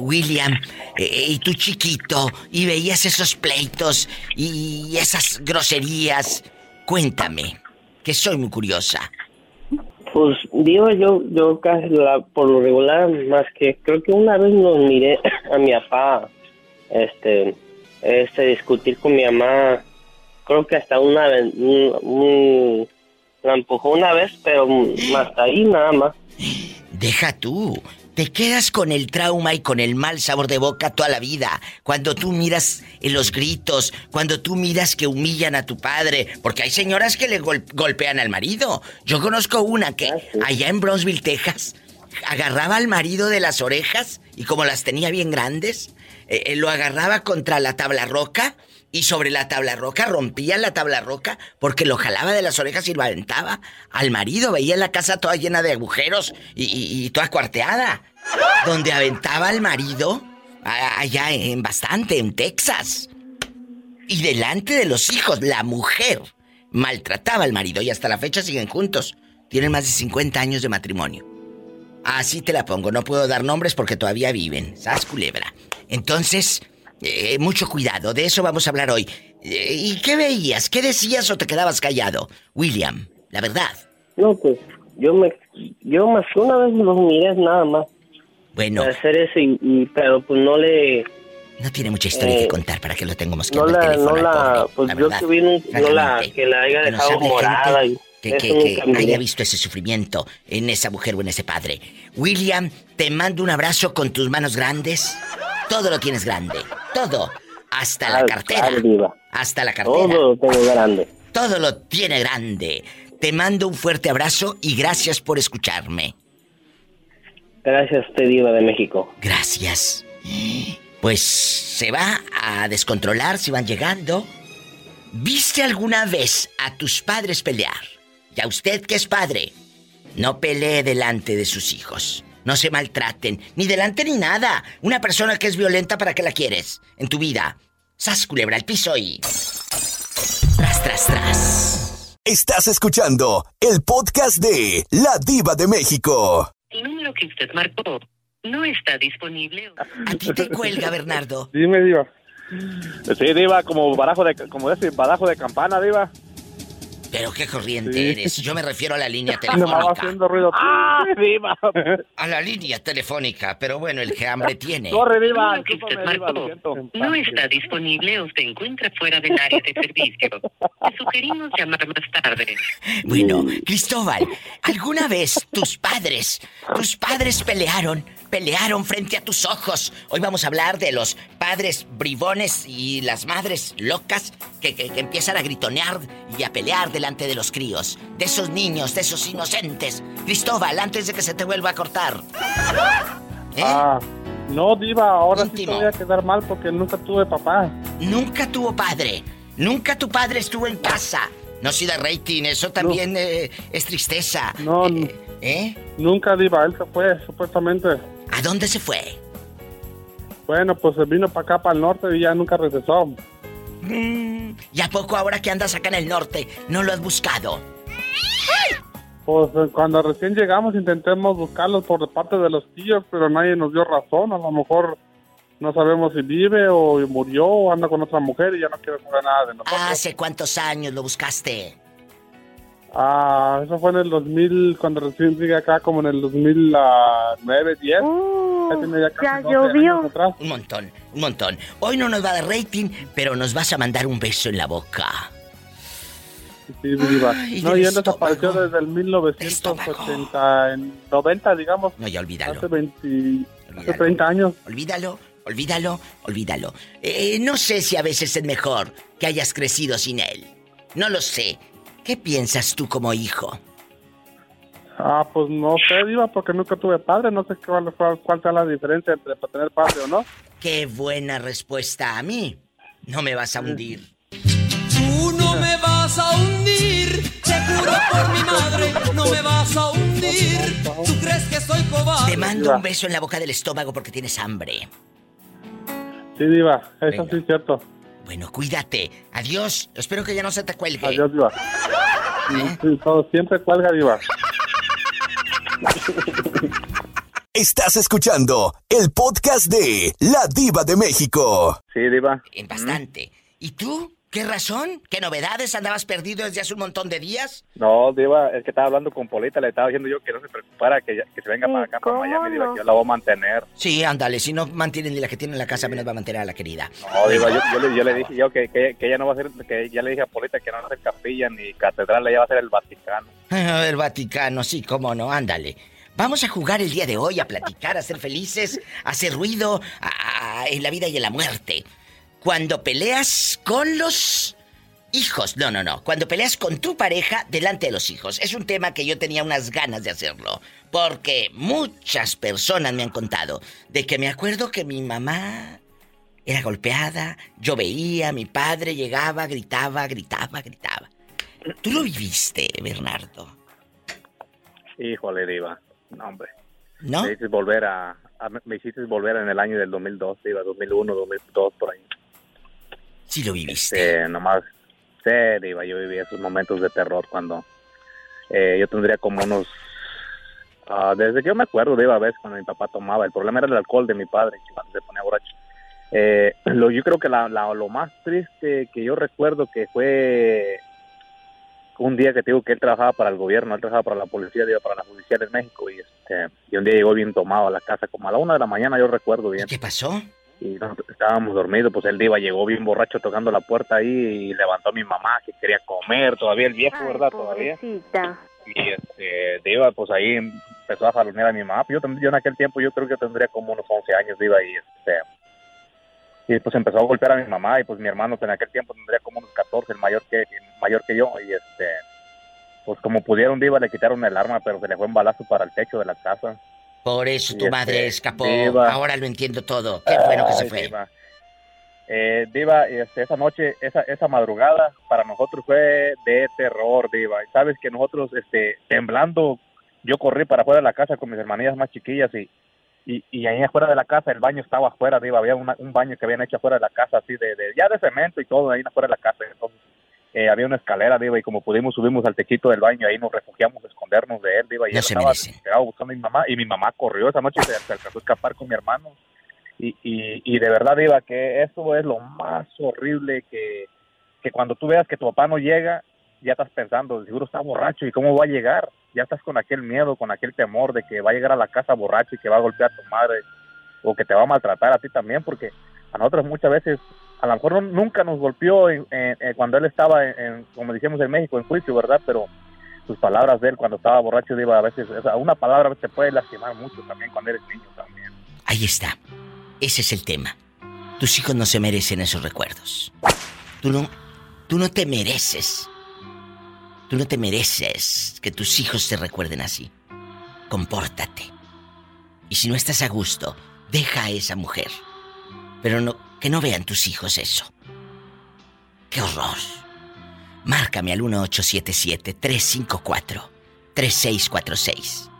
William, y tú chiquito, y veías esos pleitos y esas groserías. Cuéntame, que soy muy curiosa. Pues, digo, yo casi por lo regular, más que creo que una vez nos miré a mi papá discutir con mi mamá. Creo que hasta una vez la empujó una vez, pero hasta ahí nada más. Deja tú. Te quedas con el trauma y con el mal sabor de boca toda la vida. Cuando tú miras los gritos, cuando tú miras que humillan a tu padre, porque hay señoras que le golpean al marido. Yo conozco una que allá en Brownsville, Texas, agarraba al marido de las orejas y como las tenía bien grandes, lo agarraba contra la tabla roca y sobre la tabla roca rompía la tabla roca porque lo jalaba de las orejas y lo aventaba al marido. Veía la casa toda llena de agujeros y toda cuarteada. Donde aventaba al marido allá en Bastante, en Texas. Y delante de los hijos, la mujer maltrataba al marido y hasta la fecha siguen juntos. Tienen más de 50 años de matrimonio. Así te la pongo, no puedo dar nombres porque todavía viven. Sas culebra. Entonces... mucho cuidado, de eso vamos a hablar hoy. ¿Y qué veías? ¿Qué decías o te quedabas callado? William, la verdad. No, pues, yo más que una vez los miré nada más. Bueno. Para hacer eso, pero pues no le... No tiene mucha historia que contar para que lo tengamos que hablar. Que la haya dejado morada y... Que haya visto ese sufrimiento en esa mujer o en ese padre. William, te mando un abrazo con tus manos grandes. Todo lo tienes grande. Todo. Hasta la cartera. Hasta la cartera. Todo lo tengo grande. Todo lo tiene grande. Te mando un fuerte abrazo y gracias por escucharme. Gracias, te Diva de México. Gracias. Pues se va a descontrolar si van llegando. ¿Viste alguna vez a tus padres pelear? Y a usted que es padre, no pelee delante de sus hijos. No se maltraten, ni delante ni nada. Una persona que es violenta, ¿para qué la quieres en tu vida? ¡Sas, culebra, al piso y... ¡Tras, tras, tras! Estás escuchando el podcast de La Diva de México. El número que usted marcó no está disponible. A ti te cuelga, Bernardo. Dime, Diva. Sí, Diva, como ese barajo de campana, Diva. Pero qué corriente eres. Yo me refiero a la línea telefónica. Me va haciendo ruido. ¡Ah, Diva! A la línea telefónica. Pero bueno, el que hambre tiene. ¡Corre, Diva! El que usted marcó no está disponible o se encuentra fuera del área de servicio. Te sugerimos llamar más tarde. Bueno, Cristóbal, ¿alguna vez tus padres pelearon frente a tus ojos? Hoy vamos a hablar de los padres bribones y las madres locas que empiezan a gritonear y a pelear delante de los críos, de esos niños, de esos inocentes. Cristóbal, antes de que se te vuelva a cortar. No, Diva, ahora íntimo. Sí te voy a quedar mal porque nunca tuve papá. Nunca tuvo padre. Nunca tu padre estuvo en casa. No si da rating, eso también es tristeza. No, nunca, Diva, él se fue, supuestamente. ¿A dónde se fue? Bueno, pues se vino para acá, para el norte, y ya nunca regresó. ¿Y a poco ahora que andas acá en el norte no lo has buscado? ¡Ay! Pues cuando recién llegamos intentamos buscarlos por parte de los tíos, pero nadie nos dio razón. A lo mejor no sabemos si vive o murió o anda con otra mujer y ya no quiere saber nada de nosotros. ¿Hace cuántos años lo buscaste? Eso fue en el 2000, cuando recién llegué acá, como en el 2009, 10. Ya llovió. Un montón. Hoy no nos va de rating, pero nos vas a mandar un beso en la boca. Sí, Diva. No, ya desapareció desde el 1990, digamos. No, ya olvídalo. Hace 30 años. Olvídalo. No sé si a veces es mejor que hayas crecido sin él. No lo sé. ¿Qué piensas tú como hijo? Pues no sé, Diva, porque nunca tuve padre. No sé cuál sea la diferencia entre tener padre o no. ¡Qué buena respuesta! A mí no me vas a hundir. Tú no me vas a hundir, seguro por mi madre, no me vas a hundir. ¿Tú crees que soy cobarde? Te mando un beso en la boca del estómago porque tienes hambre. Sí, Diva, eso sí es cierto. Bueno, cuídate. Adiós. Espero que ya no se te cuelgue. Adiós, Diva. Sí, todo siempre cuelga, Diva. Estás escuchando el podcast de La Diva de México. Sí, Diva. En bastante. ¿Y tú? ¿Qué razón? ¿Qué novedades? ¿Andabas perdido desde hace un montón de días? No, Diva, es que estaba hablando con Polita, le estaba diciendo yo que no se preocupara, que se venga para acá, para Miami, Diva, que yo la voy a mantener. Sí, ándale, si no mantienen ni la que tiene en la casa, menos va a mantener a la querida. No, Diva, yo le dije yo que ella no va a ser, que ya le dije a Polita que no va a ser capilla ni catedral, ella va a ser el Vaticano. El Vaticano, sí, cómo no, ándale. Vamos a jugar el día de hoy, a platicar, a ser felices, a hacer ruido, en la vida y en la muerte. Cuando peleas con los hijos. No. Cuando peleas con tu pareja delante de los hijos. Es un tema que yo tenía unas ganas de hacerlo. Porque muchas personas me han contado de que me acuerdo que mi mamá era golpeada. Yo veía, mi padre llegaba, gritaba. ¿Tú lo viviste, Bernardo? Híjole, Diva. No, hombre. ¿No? Me hiciste volver en el año del 2002, Diva. 2001, 2002, por ahí. Sí lo viviste. Nomás, sí, Diva, yo viví esos momentos de terror cuando yo tendría como unos... desde que yo me acuerdo, Diva, a veces cuando mi papá tomaba, el problema era el alcohol de mi padre, que se ponía borracho. Yo creo que lo más triste que yo recuerdo que fue un día que te digo que él trabajaba para el gobierno, él trabajaba para la policía, Diva, para la policía de México, y un día llegó bien tomado a la casa, como a la 1:00 a.m, yo recuerdo bien. ¿Qué pasó? Y estábamos dormidos, pues el Diva llegó bien borracho tocando la puerta ahí y levantó a mi mamá que quería comer, todavía el viejo, ¿verdad? Todavía. Pobrecita. Y Diva, pues ahí empezó a jalonear a mi mamá. Yo en aquel tiempo yo creo que tendría como unos 11 años, Diva, y pues empezó a golpear a mi mamá y pues mi hermano en aquel tiempo tendría como unos 14, el mayor que yo, y pues como pudieron, Diva, le quitaron el arma, pero se le fue un balazo para el techo de la casa. Por eso tu madre escapó. Diva, ahora lo entiendo todo. Qué bueno que se fue. Diva, esa noche, esa madrugada, para nosotros fue de terror, Diva. Sabes que nosotros, temblando, yo corrí para afuera de la casa con mis hermanillas más chiquillas y ahí afuera de la casa, el baño estaba afuera, Diva. Había un baño que habían hecho afuera de la casa, así ya de cemento y todo, ahí afuera de la casa. Entonces, había una escalera, Diva, y como pudimos subimos al techito del baño, ahí nos refugiamos a escondernos de él, Diva, y no él estaba desesperado buscando a mi mamá, y mi mamá corrió esa noche y se alcanzó a escapar con mi hermano, y de verdad, Diva, que eso es lo más horrible, que cuando tú veas que tu papá no llega, ya estás pensando, seguro está borracho, ¿y cómo va a llegar? Ya estás con aquel miedo, con aquel temor de que va a llegar a la casa borracho y que va a golpear a tu madre, o que te va a maltratar a ti también, porque a nosotros muchas veces... A lo mejor nunca nos golpeó cuando él estaba, como decíamos en México, en juicio, ¿verdad? Pero sus palabras de él cuando estaba borracho, Diva, a veces, una palabra te puede lastimar mucho también cuando eres niño también. Ahí está. Ese es el tema. Tus hijos no se merecen esos recuerdos. Tú no te mereces que tus hijos te recuerden así. Compórtate. Y si no estás a gusto, deja a esa mujer. Pero no... Que no vean tus hijos eso. ¡Qué horror! Márcame al 1877-354-3646.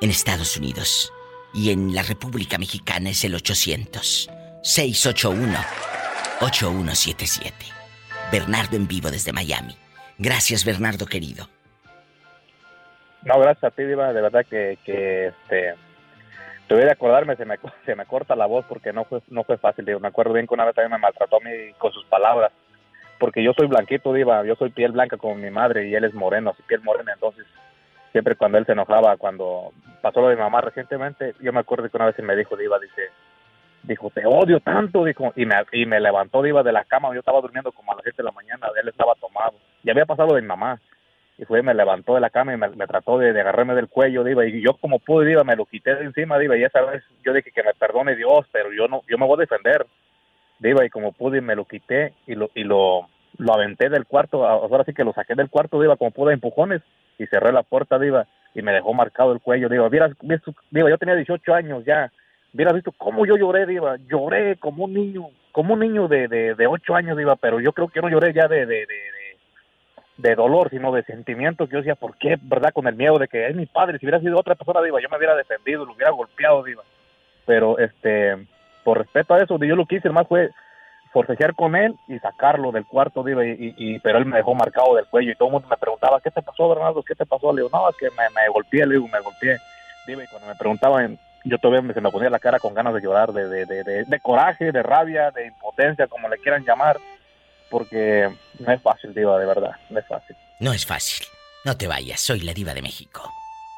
En Estados Unidos y en la República Mexicana es el 800-681- 8177. Bernardo en vivo desde Miami. Gracias, Bernardo, querido. No, gracias a ti, Diva. De verdad que tuve que acordarme, se me corta la voz porque no fue fácil, Diva. Me acuerdo bien que una vez también me maltrató a mí con sus palabras. Porque yo soy blanquito, Diva. Yo soy piel blanca como mi madre y él es moreno, así piel morena. Entonces, siempre cuando él se enojaba, cuando pasó lo de mi mamá recientemente, yo me acuerdo que una vez me dijo, Diva, dijo, te odio tanto, dijo, y me levantó, Diva, de la cama. Yo estaba durmiendo como a las 7 de la mañana, él estaba tomado. Ya había pasado lo de mi mamá. Y fue, me levantó de la cama y me trató de agarrarme del cuello, Diva, y yo como pude, Diva, me lo quité de encima, Diva, y esa vez yo dije que me perdone Dios, pero yo me voy a defender, Diva, y como pude, me lo quité y lo aventé del cuarto, ahora sí que lo saqué del cuarto, Diva, como pude, empujones, y cerré la puerta, Diva, y me dejó marcado el cuello, Diva, Diva, yo tenía 18 años ya, hubieras visto cómo yo lloré, Diva, lloré como un niño de 8 años, Diva, pero yo creo que no lloré ya de dolor, sino de sentimiento, que yo decía, ¿por qué? ¿Verdad? Con el miedo de que es mi padre, si hubiera sido otra persona, Diva, yo me hubiera defendido, lo hubiera golpeado, Diva, pero por respeto a eso, yo lo que hice más fue forcejear con él y sacarlo del cuarto, Diva, pero él me dejó marcado del cuello, y todo el mundo me preguntaba, ¿qué te pasó, Bernardo? ¿Qué te pasó? Le digo, no, es que me golpeé, le digo, me golpeé, Diva, y cuando me preguntaban, yo todavía se me ponía la cara con ganas de llorar, de coraje, de rabia, de impotencia, como le quieran llamar, porque no es fácil, Diva, de verdad, no es fácil. No es fácil. No te vayas, soy la Diva de México.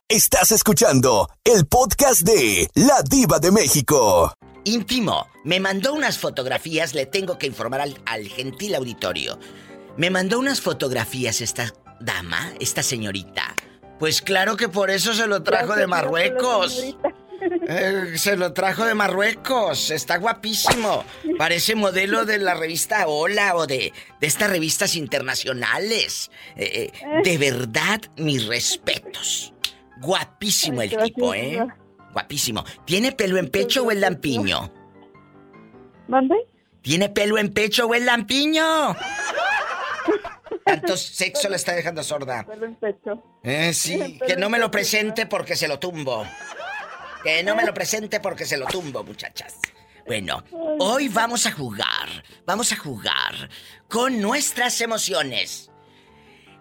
Estás escuchando el podcast de La Diva de México. Íntimo, me mandó unas fotografías, le tengo que informar al gentil auditorio. Me mandó unas fotografías esta dama, esta señorita. Pues claro que por eso se lo trajo de Marruecos. Se lo trajo de Marruecos, está guapísimo. Parece modelo de la revista Hola o de estas revistas internacionales. De verdad, mis respetos. Guapísimo el tipo, ¿eh? Guapísimo. ¿Tiene pelo en pecho o en lampiño? ¿Dónde? ¿Tiene pelo en pecho o en lampiño? Tanto sexo la está dejando sorda. Pelo en pecho. Sí, que no me lo presente porque se lo tumbo. Que no me lo presente porque se lo tumbo, muchachas. Bueno, hoy vamos a jugar con nuestras emociones.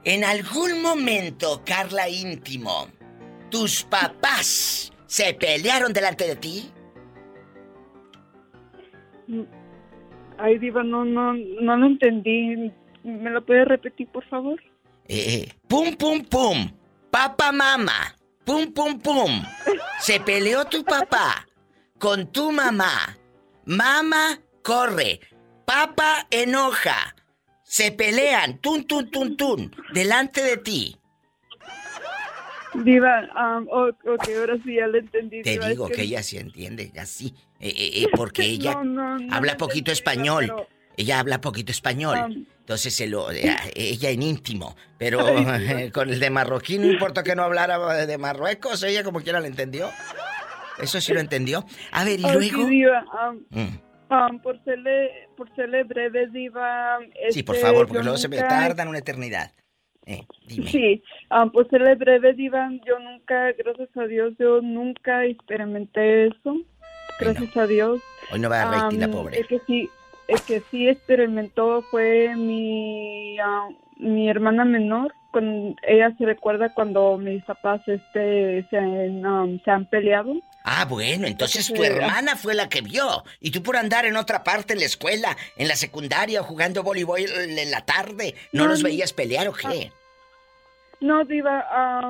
En algún momento, Carla Íntimo, ¿tus papás se pelearon delante de ti? Ay, Diva, no lo entendí. ¿Me lo puedes repetir, por favor? Pum, pum, pum. Papá, mamá. Pum, pum, pum. Se peleó tu papá con tu mamá. Mamá corre. Papá enoja. Se pelean. Tun, tun, tun, tun. Delante de ti. Diva, ok, ahora sí ya lo entendí. Te Diva, digo es que ella sí entiende, así. Porque ella habla poquito español. Pero... Ella habla poquito español. Entonces ella en íntimo, pero con el de marroquí no importa que no hablara de Marruecos, ella como quiera lo entendió. Eso sí lo entendió. A ver, y luego... Sí, Diva, por serle breve, Diva... Sí, por favor, porque luego se me tardan una eternidad. Dime. Sí, por serle breve, Diva, yo nunca, gracias a Dios, yo nunca experimenté eso. Gracias a Dios. Hoy no va a rating, la pobre. El que sí experimentó fue mi hermana menor. Ella se recuerda cuando mis papás se han peleado. Ah, bueno, entonces tu hermana fue la que vio. Y tú por andar en otra parte, en la escuela, en la secundaria, jugando voleibol en la tarde, ¿no los veías pelear o qué? No, Diva,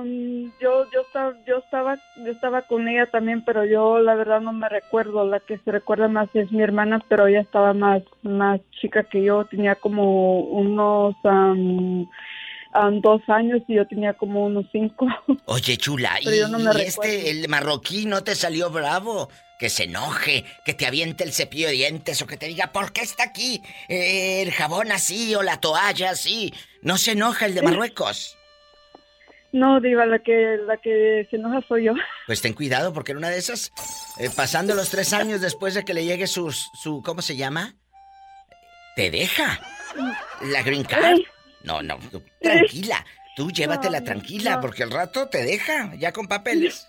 yo estaba con ella también, pero yo la verdad no me recuerdo. La que se recuerda más es mi hermana, pero ella estaba más chica que yo. Tenía como unos 2 años y yo tenía como unos 5. Oye, chula, el marroquí no te salió bravo, que se enoje, que te aviente el cepillo de dientes o que te diga ¿por qué está aquí el jabón así o la toalla así? ¿No se enoja el de Marruecos? No, Diva, la que se enoja soy yo. Pues ten cuidado, porque en una de esas, pasando los 3 años después de que le llegue su ¿cómo se llama? Te deja. La green card. No, tranquila. Tú llévatela tranquila, porque al rato te deja, ya con papeles.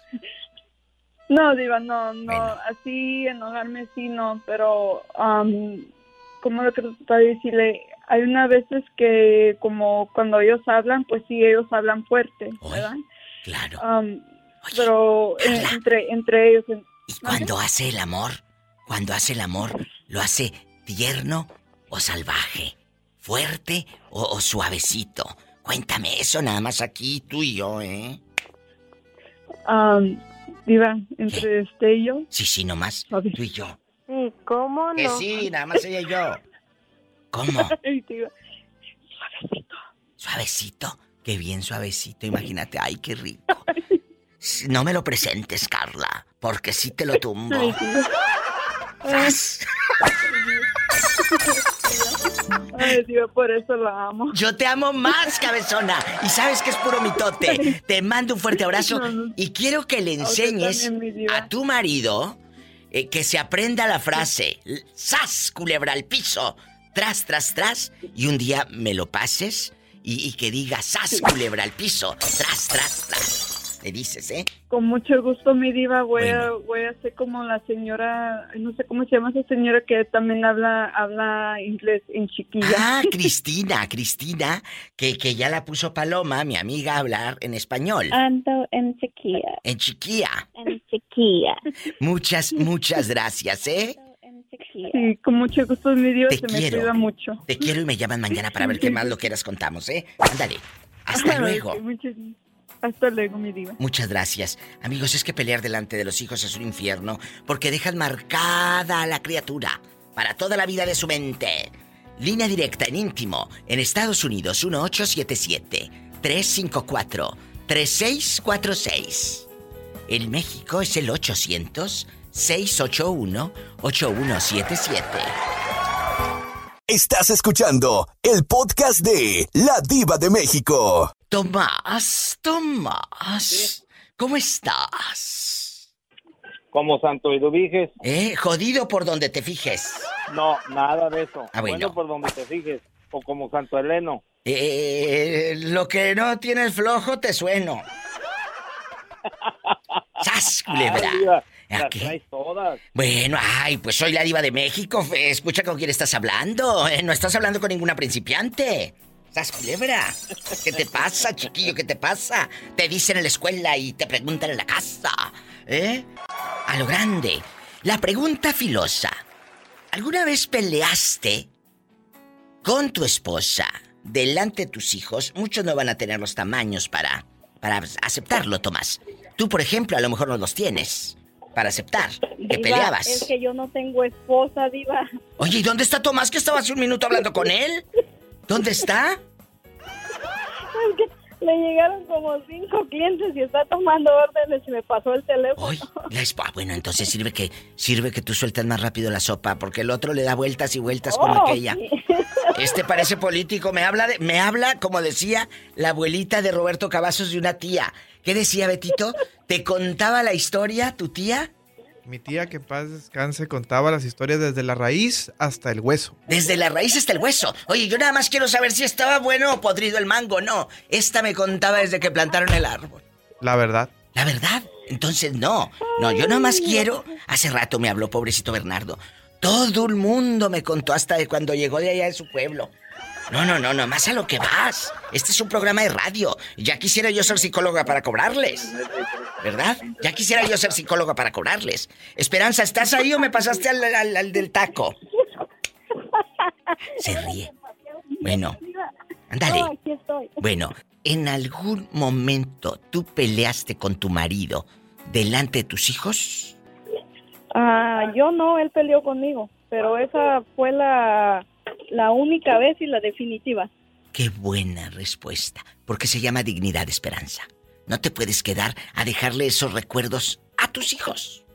No, Diva, no, bueno. Así enojarme sí, no, pero... cómo lo trataba de decirle. Hay unas veces que como cuando ellos hablan, pues sí, ellos hablan fuerte, ¿verdad? Claro. Oye, pero Carla, entre ellos... ¿Y cuando hace el amor? Cuando hace el amor, ¿lo hace tierno o salvaje? ¿Fuerte o suavecito? Cuéntame eso nada más aquí, tú y yo, ¿eh? Diva, entre usted y yo. Sí, nomás, okay. Tú y yo. ¿Y cómo no? Que sí, nada más ella y yo. ¿Cómo? Ay, Diva. Suavecito. ¿Suavecito? Qué bien suavecito, imagínate. Ay, qué rico. No me lo presentes, Carla, porque sí te lo tumbo. Ay, ay, Diva, por eso la amo. Yo te amo más, cabezona. Y sabes que es puro mitote. Te mando un fuerte abrazo. Y quiero que le enseñes a tu marido que se aprenda la frase. ¡Sas, culebra al piso! Tras, tras, tras, y un día me lo pases y que digas, ¡sas, culebra al piso! Tras, tras, tras. Le dices, ¿eh? Con mucho gusto, mi diva. Voy a ser como la señora, no sé cómo se llama esa señora que también habla inglés en chiquilla. Ah, Cristina, que ya la puso Paloma, mi amiga, a hablar en español. Ando en chiquilla. En chiquilla. Muchas gracias, ¿eh? Sí, con mucho gusto, mi Dios, te me ayuda mucho. Te quiero y me llaman mañana para ver qué más lo quieras contamos, ¿eh? Ándale, hasta luego. Hasta luego, mi diva. Muchas gracias. Amigos, es que pelear delante de los hijos es un infierno porque dejan marcada a la criatura para toda la vida de su mente. Línea directa en íntimo en Estados Unidos, 1877-354-3646. En México es el 800-681-8177. Estás escuchando el podcast de La Diva de México. Tomás, ¿cómo estás? Como santo y lo dijes. Jodido por donde te fijes. No, nada de eso. Ah, bueno. Bueno por donde te fijes. O como santo Heleno. Lo que no tienes flojo te sueno. ¡Sas, culebra! Ay, diva, ¿a qué? Las traes todas. Bueno, ay, pues soy la diva de México. Escucha con quién estás hablando. No estás hablando con ninguna principiante. ¡Sas, culebra! ¿Qué te pasa, chiquillo? ¿Qué te pasa? Te dicen en la escuela y te preguntan en la casa. A lo grande. La pregunta filosa. ¿Alguna vez peleaste con tu esposa delante de tus hijos? Muchos no van a tener los tamaños para aceptarlo, Tomás. Tú, por ejemplo, a lo mejor no los tienes para aceptar que peleabas. Es que yo no tengo esposa, diva. Oye, ¿y dónde está Tomás que estaba hace un minuto hablando con él? ¿Dónde está? Es que le llegaron como 5 clientes y está tomando órdenes y me pasó el teléfono. Oye, bueno, entonces sirve que tú sueltas más rápido la sopa porque el otro le da vueltas y vueltas como aquella. Sí. Este parece político, me habla como decía la abuelita de Roberto Cavazos de una tía. ¿Qué decía, Betito? ¿Te contaba la historia tu tía? Mi tía, que paz descanse, contaba las historias desde la raíz hasta el hueso. Desde la raíz hasta el hueso. Oye, yo nada más quiero saber si estaba bueno o podrido el mango. No, esta me contaba desde que plantaron el árbol. La verdad. Entonces no, yo nada más quiero. Hace rato me habló, pobrecito Bernardo. Todo el mundo me contó hasta de cuando llegó de allá de su pueblo. No, más a lo que vas. Este es un programa de radio. Ya quisiera yo ser psicóloga para cobrarles. ¿Verdad? Esperanza, ¿estás ahí o me pasaste al del taco? Se ríe. Bueno, ándale. Bueno, ¿en algún momento tú peleaste con tu marido delante de tus hijos? Yo no, él peleó conmigo, pero esa fue la única vez y la definitiva. Qué buena respuesta, porque se llama dignidad, Esperanza. No te puedes quedar a dejarle esos recuerdos a tus hijos.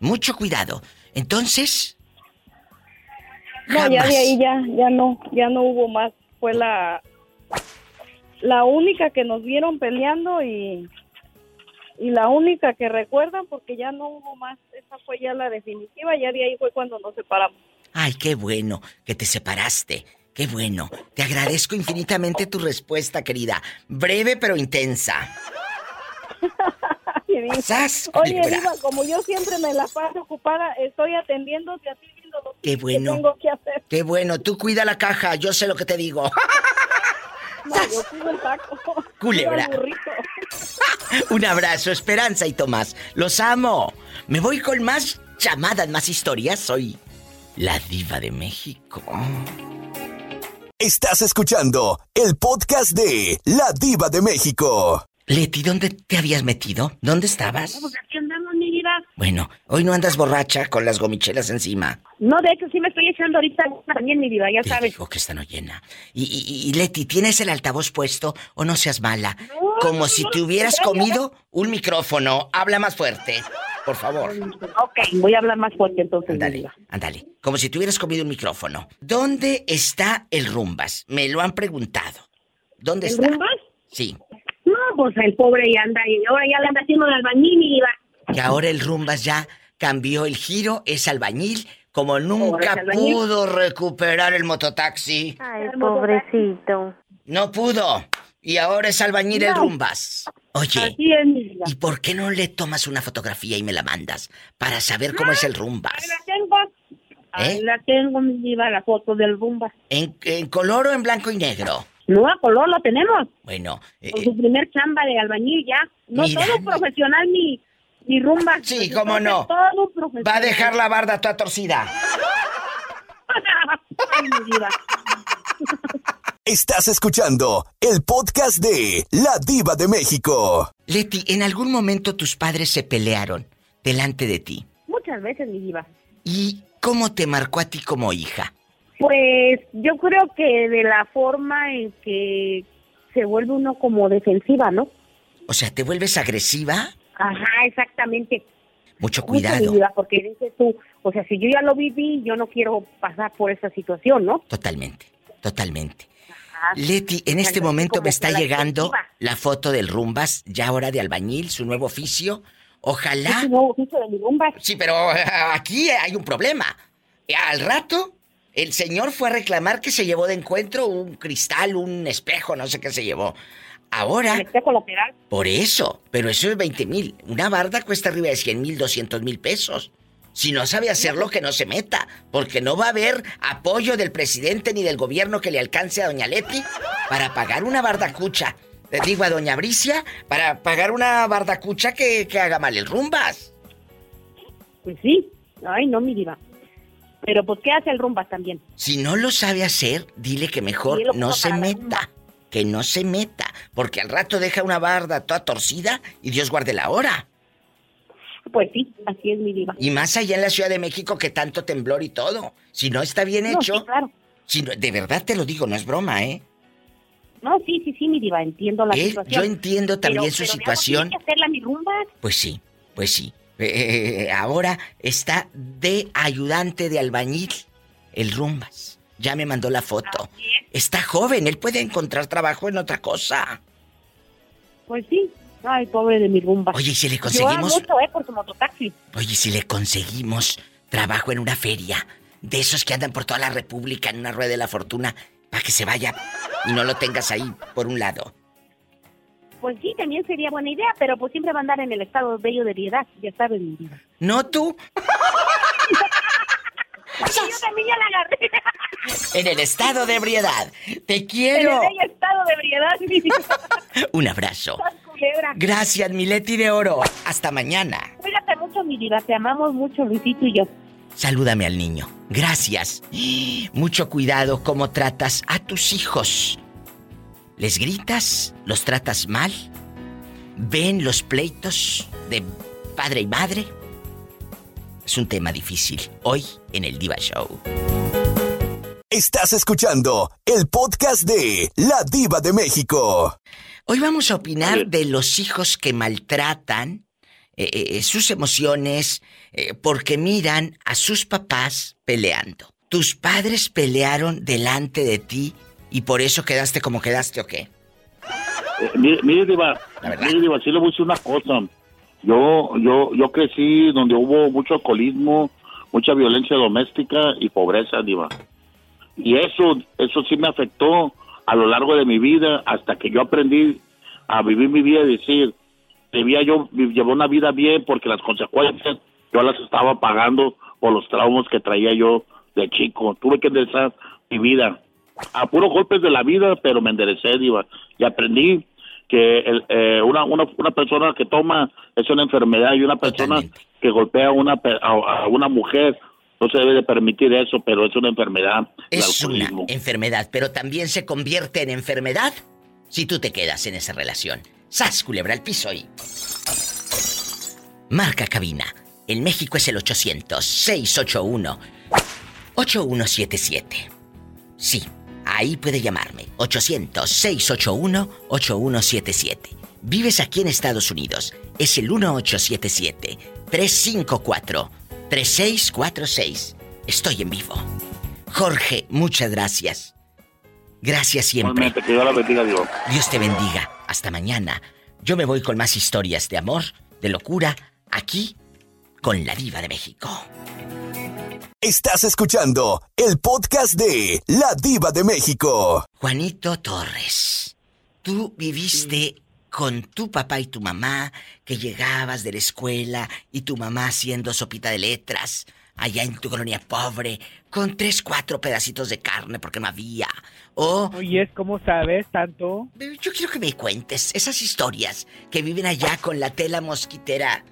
Mucho cuidado. Entonces, jamás. No, ya de ahí ya no hubo más. Fue la única que nos vieron peleando y la única que recuerdan porque ya no hubo más. Esa fue ya la definitiva, ya de ahí fue cuando nos separamos. Ay, qué bueno que te separaste, qué bueno. Te agradezco infinitamente tu respuesta, querida. Breve pero intensa. rapidito. ¡Sas! Oye, Diva, como yo siempre me la paso ocupada, estoy atendiéndote a ti viendo lo que tengo que hacer. Qué bueno, tú cuida la caja, yo sé lo que te digo. No, yo cuido el taco. Culebra. Un abrazo, Esperanza y Tomás. Los amo. Me voy con más llamadas, más historias. Soy la Diva de México. Estás escuchando el podcast de La Diva de México. Leti, ¿dónde te habías metido? ¿Dónde estabas? Pues aquí andamos, mi diva. Bueno, hoy no andas borracha con las gomichelas encima. No, de hecho, sí me estoy echando ahorita también, mi diva, ya te sabes. Digo que esta no llena. Y Leti, ¿tienes el altavoz puesto o no seas mala? No, como si te hubieras comido un micrófono. Habla más fuerte, por favor. Ok, voy a hablar más fuerte entonces. Ándale. Como si te hubieras comido un micrófono. ¿Dónde está el Rumbas? Me lo han preguntado. ¿Dónde está? ¿El Rumbas? Sí. No, pues el pobre ya anda, y ahora ya le anda haciendo el albañil y va. Y ahora el Rumbas ya cambió el giro, es albañil, como nunca pudo recuperar el mototaxi. Ay, pobrecito. No pudo. Y ahora es albañil el Rumbas. Oye, ¿y por qué no le tomas una fotografía y me la mandas? Para saber cómo es el Rumbas. Ahí la tengo. Ahí la tengo, mi diva, la foto del Rumbas. ¿En color o en blanco y negro? No, a color lo tenemos. Bueno. Con su primer chamba de albañil ya. No, mira, todo profesional ni Rumbas. Sí, cómo no. Todo profesional. Va a dejar la barda toda torcida. Ay, mi diva. Estás escuchando el podcast de La Diva de México. Leti, ¿en algún momento tus padres se pelearon delante de ti? Muchas veces, mi diva. ¿Y cómo te marcó a ti como hija? Pues yo creo que de la forma en que se vuelve uno como defensiva, ¿no? O sea, ¿te vuelves agresiva? Ajá, exactamente. Mucho cuidado. Mucho, mi diva, porque dices tú, o sea, si yo ya lo viví, yo no quiero pasar por esa situación, ¿no? Totalmente. Leti, en este momento me está llegando la foto del Rumbas, ya ahora de albañil, su nuevo oficio. Ojalá. ¿Es su nuevo oficio de mi Rumbas? Sí, pero aquí hay un problema. Al rato, el señor fue a reclamar que se llevó de encuentro un cristal, un espejo, no sé qué se llevó. Ahora. ¿El espejo lateral? Por eso, pero eso es 20,000. Una barda cuesta arriba de 100,000, 200,000 pesos. Si no sabe hacerlo, que no se meta, porque no va a haber apoyo del presidente ni del gobierno que le alcance a doña Leti para pagar una bardacucha. Le digo a doña Bricia, para pagar una bardacucha que haga mal el Rumbas. Pues sí, ay no, mi diva. Pero pues ¿qué hace el Rumbas también? Si no lo sabe hacer, dile que mejor no se meta, que no se meta, porque al rato deja una barda toda torcida y Dios guarde la hora. Pues sí, así es, mi diva. Y más allá en la Ciudad de México, que tanto temblor y todo. Si no está bien hecho... Sí, claro. Si no, de verdad te lo digo, no es broma, ¿eh? No, sí, mi diva, entiendo la situación. Yo entiendo también su situación. ¿Pero hacerla mi rumba? Pues sí. Ahora está de ayudante de albañil el Rumbas. Ya me mandó la foto. Está joven, él puede encontrar trabajo en otra cosa. Pues sí. Ay, pobre de mi Rumbas. Oye, ¿y si le conseguimos? Yo mucho, por su mototaxi. Oye, ¿y si le conseguimos trabajo en una feria? De esos que andan por toda la república en una rueda de la fortuna, para que se vaya y no lo tengas ahí, por un lado. Pues sí, también sería buena idea, pero pues siempre va a andar en el estado bello de piedad, ya sabes, mi vida. ¿No tú? Yo también ya la agarré. En el estado de ebriedad. Te quiero. En el estado de ebriedad. Un abrazo. Gracias, mi Leti de oro. Hasta mañana. Cuídate mucho, mi diva. Te amamos mucho, Luisito y yo. Salúdame al niño. Gracias. Mucho cuidado cómo tratas a tus hijos. ¿Les gritas? ¿Los tratas mal? ¿Ven los pleitos de padre y madre? Es un tema difícil. Hoy en el Diva Show. Estás escuchando el podcast de La Diva de México. Hoy vamos a opinar de los hijos que maltratan sus emociones porque miran a sus papás peleando. ¿Tus padres pelearon delante de ti y por eso quedaste como quedaste o qué? Mire, Diva, sí le voy a decir una cosa. Yo crecí donde hubo mucho alcoholismo, mucha violencia doméstica y pobreza, Diva. Y eso sí me afectó a lo largo de mi vida hasta que yo aprendí a vivir mi vida y decir, debía yo llevar una vida bien, porque las consecuencias yo las estaba pagando por los traumas que traía yo de chico. Tuve que enderezar mi vida a puros golpes de la vida, pero me enderecé, Diva, y aprendí que una persona que toma es una enfermedad, y una persona totalmente que golpea a una mujer no se debe de permitir eso, pero es una enfermedad. Es una enfermedad, pero también se convierte en enfermedad si tú te quedas en esa relación. ¡Sas, culebra al piso y! Marca cabina. En México es el 800-681-8177. Sí, ahí puede llamarme. 800-681-8177. Vives aquí en Estados Unidos. Es el 1877-354-3646. Estoy en vivo. Jorge, muchas gracias. Gracias siempre. Que Dios la bendiga, Dios. Dios te bendiga. Hasta mañana. Yo me voy con más historias de amor, de locura, aquí con La Diva de México. Estás escuchando el podcast de La Diva de México. Juanito Torres, tú viviste con tu papá y tu mamá, que llegabas de la escuela y tu mamá haciendo sopita de letras allá en tu colonia pobre, con 3, 4 pedacitos de carne porque no había. O... Oye, ¿cómo sabes tanto? Yo quiero que me cuentes esas historias que viven allá con la tela mosquitera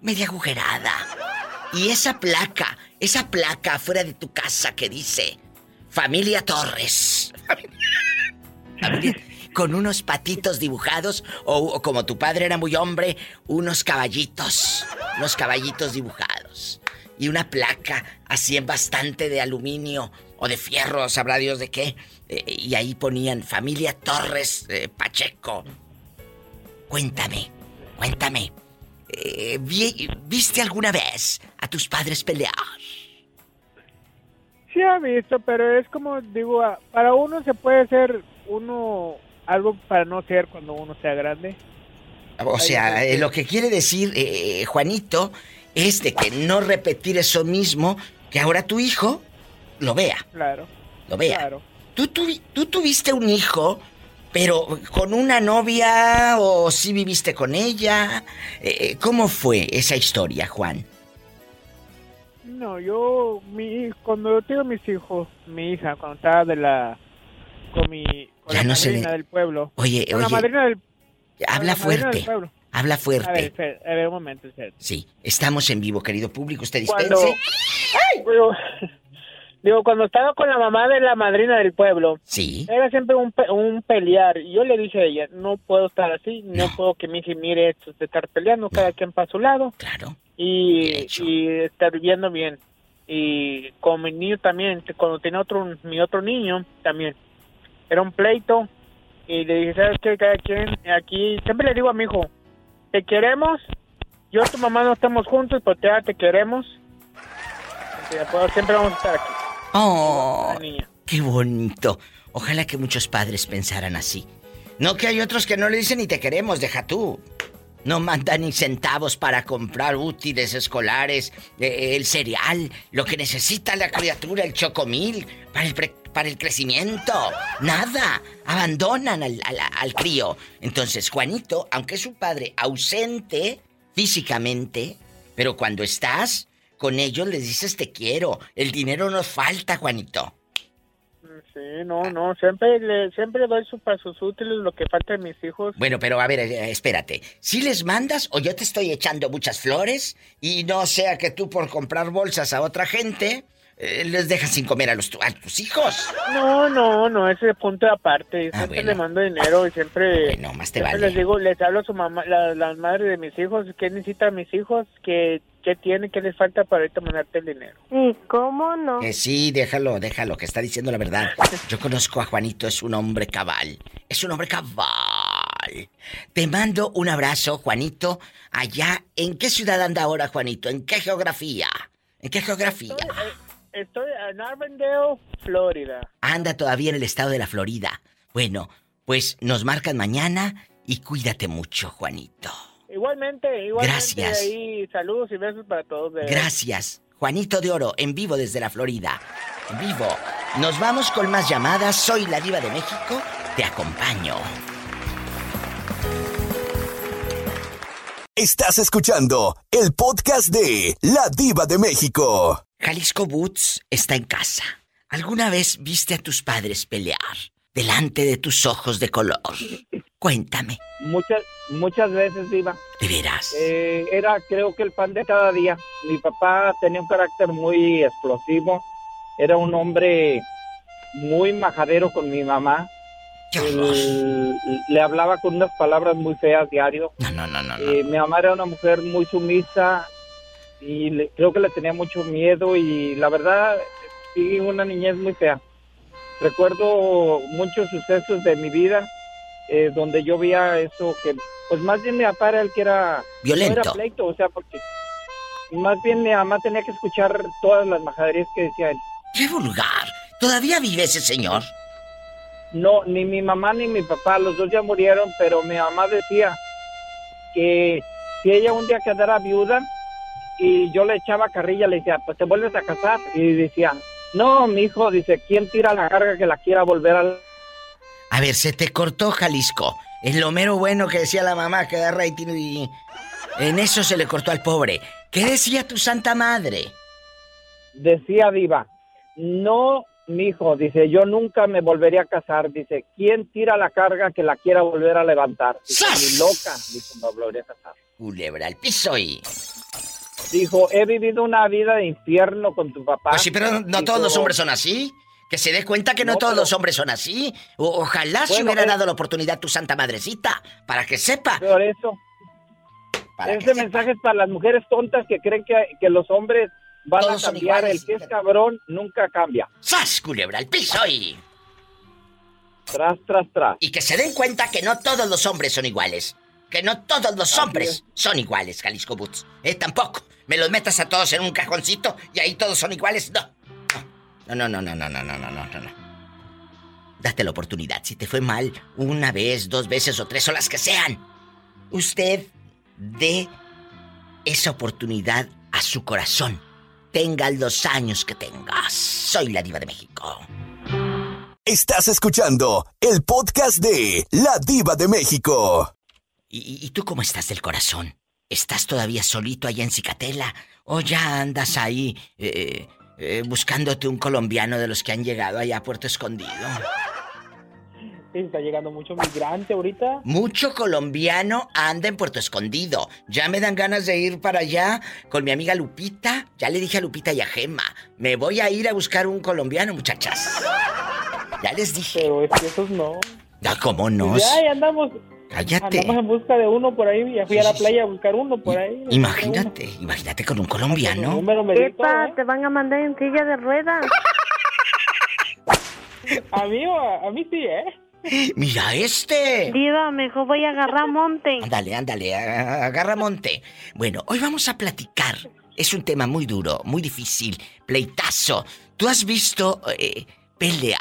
media agujerada. Y esa placa afuera de tu casa que dice Familia Torres. Con unos patitos dibujados, o como tu padre era muy hombre, unos caballitos dibujados. Y una placa así en bastante de aluminio o de fierro, sabrá Dios de qué. Y ahí ponían Familia Torres Pacheco. Cuéntame. ¿Viste alguna vez a tus padres pelear? Sí, ha visto, pero es como, digo, para uno se puede ser uno algo para no ser cuando uno sea grande. O sea, lo que quiere decir, Juanito, es de que no repetir eso mismo, que ahora tu hijo lo vea. Claro. Lo vea. Claro. Tú tuviste un hijo... Pero, ¿con una novia o sí viviste con ella? ¿Cómo fue esa historia, Juan? No, cuando yo tengo mis hijos, mi hija, cuando estaba con la madrina del pueblo. Oye, con la madrina del pueblo. Habla fuerte, habla fuerte. A ver, un momento. Fer. Sí, estamos en vivo, querido público, usted dispense. ¡Ay! Digo, cuando estaba con la mamá de la madrina del pueblo, sí, era siempre un pelear. Y yo le dije a ella, no puedo estar así, no puedo que mi hija mire esto de estar peleando, cada quien para su lado. Claro. Y estar viviendo bien. Y con mi niño también, cuando tenía mi otro niño también, era un pleito. Y le dije, ¿sabes qué? Cada quien aquí, siempre le digo a mi hijo, te queremos, yo y tu mamá no estamos juntos, pero te queremos. Entonces, siempre vamos a estar aquí. ¡Oh! ¡Qué bonito! Ojalá que muchos padres pensaran así. No, que hay otros que no le dicen ni te queremos, deja tú. No mandan ni centavos para comprar útiles escolares, el cereal, lo que necesita la criatura, el chocomil, para el crecimiento. Nada. Abandonan al crío. Entonces, Juanito, aunque es un padre ausente físicamente, pero cuando estás... con ellos les dices te quiero. El dinero nos falta, Juanito. Sí, no. Siempre doy para sus útiles lo que falta de mis hijos. Bueno, pero a ver, espérate. ¿Sí les mandas o yo te estoy echando muchas flores? Y no sea que tú por comprar bolsas a otra gente... les dejas sin comer a tus hijos. No, ese punto de aparte. Siempre le mando dinero y siempre... Bueno, más te siempre vale. Les digo, les hablo a su mamá, las madres de mis hijos, ¿qué necesitan mis hijos? ¿Qué tienen? ¿Qué les falta para ahorita mandarte el dinero? ¿Y cómo no? Que sí, déjalo, que está diciendo la verdad. Yo conozco a Juanito, es un hombre cabal. Es un hombre cabal. Te mando un abrazo, Juanito. Allá, ¿en qué ciudad anda ahora, Juanito? ¿En qué geografía? ¿En qué geografía? Estoy en Arbendale, Florida. Anda todavía en el estado de la Florida. Bueno, pues nos marcan mañana y cuídate mucho, Juanito. Igualmente. Gracias. Y saludos y besos para todos. Gracias. Juanito de Oro, en vivo desde la Florida. En vivo. Nos vamos con más llamadas. Soy la Diva de México. Te acompaño. Estás escuchando el podcast de La Diva de México. Jalisco Boots está en casa. ¿Alguna vez viste a tus padres pelear delante de tus ojos de color? Cuéntame. Muchas veces, Diva. ¿De veras? Era, creo que el pan de cada día. Mi papá tenía un carácter muy explosivo. Era un hombre muy majadero con mi mamá. Le hablaba con unas palabras muy feas diario. No. Mi mamá era una mujer muy sumisa y creo que le tenía mucho miedo y la verdad, sí, una niñez muy fea. Recuerdo muchos sucesos de mi vida donde yo veía eso que, pues más bien mi papá era el que era... violento. No era pleito, o sea, porque más bien mi mamá tenía que escuchar todas las majaderías que decía él. ¡Qué vulgar! ¿Todavía vive ese señor? No, ni mi mamá ni mi papá, los dos ya murieron, pero mi mamá decía que si ella un día quedara viuda y yo le echaba carrilla, le decía, pues te vuelves a casar. Y decía, no, mi hijo, dice, ¿quién tira la carga que la quiera volver a...? A ver, se te cortó, Jalisco. Es lo mero bueno que decía la mamá, que da rating y... En eso se le cortó al pobre. ¿Qué decía tu santa madre? Decía, Diva, no... Mi hijo, dice, yo nunca me volvería a casar. Dice, ¿quién tira la carga que la quiera volver a levantar? Dice, ni loca, dice, me volvería a casar. Culebra al piso y... Dijo, he vivido una vida de infierno con tu papá. Pues sí, pero no dijo, todos los hombres son así. Que se dé cuenta que no, todos los hombres son así. Ojalá bueno, se hubiera dado la oportunidad a tu santa madrecita, para que sepa. Por eso, este mensaje es para las mujeres tontas que creen que los hombres... van todos a cambiar, el que es cabrón nunca cambia. ¡Sas, culebra al piso y... tras, tras, tras! Y que se den cuenta que no todos los hombres son iguales. Que no todos los hombres son iguales, Jalisco Boots. Tampoco. Me los metas a todos en un cajoncito y ahí todos son iguales. No. Date la oportunidad. Si te fue mal una vez, dos veces o tres o las que sean, usted dé esa oportunidad a su corazón. Tenga los años que tengas. Soy la Diva de México. Estás escuchando el podcast de La Diva de México. ¿Y tú cómo estás del corazón? ¿Estás todavía solito allá en Zicatela? ¿O ya andas ahí buscándote un colombiano de los que han llegado allá a Puerto Escondido? Está llegando mucho migrante ahorita. Mucho colombiano anda en Puerto Escondido. Ya me dan ganas de ir para allá con mi amiga Lupita. Ya le dije a Lupita y a Gemma, me voy a ir a buscar un colombiano, muchachas. Ya les dije. Pero es que esos no. Ah, ¿cómo no? Ya andamos. Cállate. Andamos en busca de uno por ahí. Ya fui a la playa a buscar uno por ahí. Imagínate, imagínate con un colombiano. Epa, ¿eh? Te van a mandar en silla de ruedas. A mí sí, ¿eh? ¡Mira este! Diva, mejor voy a agarrar monte. Ándale, agarra monte. Bueno, hoy vamos a platicar. Es un tema muy duro, muy difícil. Pleitazo. ¿Tú has visto pelear?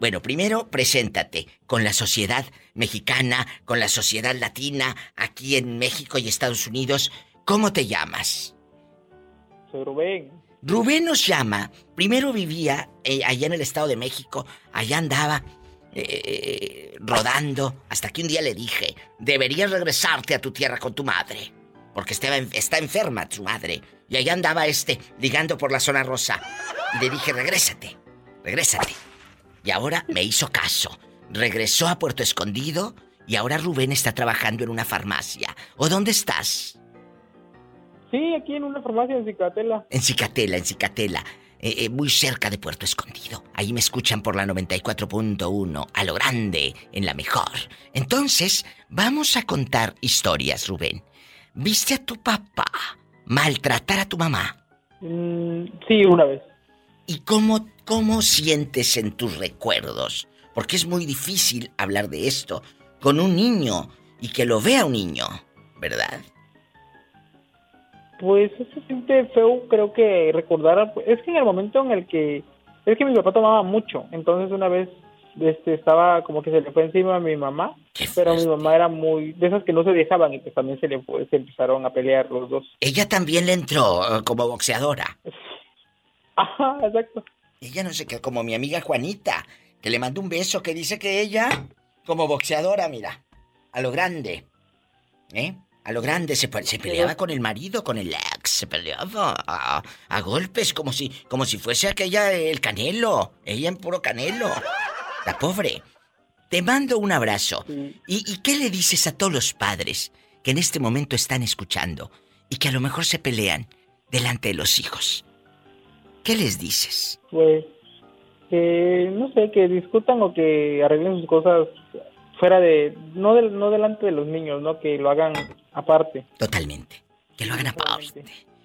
Bueno, primero, preséntate con la sociedad mexicana, con la sociedad latina, aquí en México y Estados Unidos. ¿Cómo te llamas? Soy Rubén. Rubén nos llama. Primero vivía allá en el Estado de México. Allá andaba rodando. Hasta que un día le dije, deberías regresarte a tu tierra con tu madre, porque está enferma tu madre. Y allá andaba ligando por la zona rosa. Y le dije, regrésate. Y ahora me hizo caso. Regresó a Puerto Escondido. Y ahora Rubén está trabajando en una farmacia. ¿O dónde estás? Sí, aquí en una farmacia en Zicatela. En Zicatela. Muy cerca de Puerto Escondido. Ahí me escuchan por la 94.1, a lo grande, en la mejor. Entonces, vamos a contar historias, Rubén. ¿Viste a tu papá maltratar a tu mamá? Sí, una vez. ¿Y cómo sientes en tus recuerdos? Porque es muy difícil hablar de esto con un niño y que lo vea un niño, ¿verdad? Pues eso siente feo, creo que recordar... Es que en el momento en el que... Es que mi papá tomaba mucho. Entonces una vez estaba como que se le fue encima a mi mamá. Pero mi mamá era muy... De esas que no se dejaban y que también se empezaron a pelear los dos. Ella también le entró como boxeadora. Ajá, exacto. Ella no sé qué, como mi amiga Juanita, que le mandó un beso, que dice que ella, como boxeadora, mira, a lo grande. ¿eh? A lo grande se peleaba con el marido, con el ex, se peleaba a golpes, como si fuese aquella el Canelo, ella en puro Canelo, la pobre. Te mando un abrazo. ¿Y qué le dices a todos los padres que en este momento están escuchando y que a lo mejor se pelean delante de los hijos? ¿Qué les dices? Pues, que no sé, que discutan o que arreglen sus cosas fuera de... No delante de los niños, ¿no? Que lo hagan aparte. Totalmente. Que lo hagan aparte.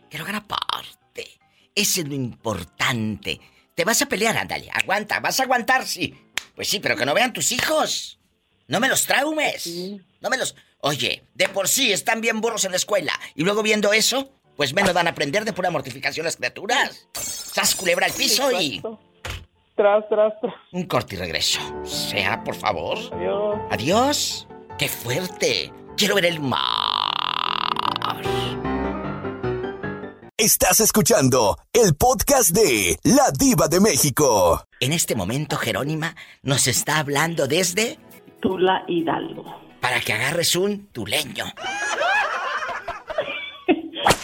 Que lo hagan aparte. Eso es lo importante. Te vas a pelear, ándale. Aguanta, vas a aguantar, sí. Pues sí, pero que no vean tus hijos. No me los traumes. Sí. No me los... Oye, de por sí están bien burros en la escuela. Y luego viendo eso... Pues menos van a aprender de pura mortificación las criaturas. ¡Sas, culebra al piso! Exacto. Y... Tras. Un corte y regreso. Sea, por favor. Adiós. Adiós. ¡Qué fuerte! Quiero ver el mar. Estás escuchando el podcast de La Diva de México. En este momento, Jerónima nos está hablando desde... Tula, Hidalgo. Para que agarres un tuleño.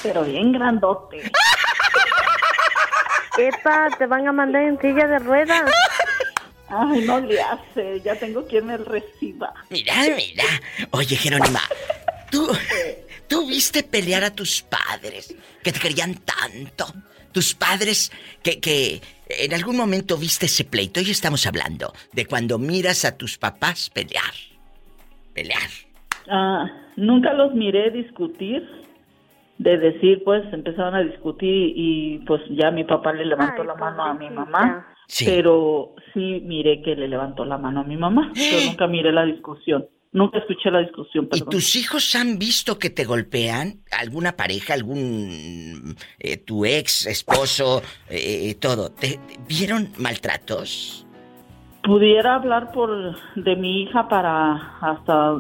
Pero bien grandote. Epa, te van a mandar en silla de ruedas. Ay, no le hace. Ya tengo quien me reciba. Mira. Oye, Jerónima, ¿tú viste pelear a tus padres que te querían tanto? Tus padres que en algún momento viste ese pleito. Hoy estamos hablando de cuando miras a tus papás pelear. Ah, nunca los miré discutir. De decir, pues, empezaron a discutir y, pues, ya mi papá le levantó la mano a mi mamá. Sí. Pero sí miré que le levantó la mano a mi mamá. Yo nunca miré la discusión. Nunca escuché la discusión, perdón. ¿Y tus hijos han visto que te golpean? ¿Alguna pareja, algún... tu ex, esposo, todo? ¿Te vieron maltratos? Pudiera hablar de mi hija para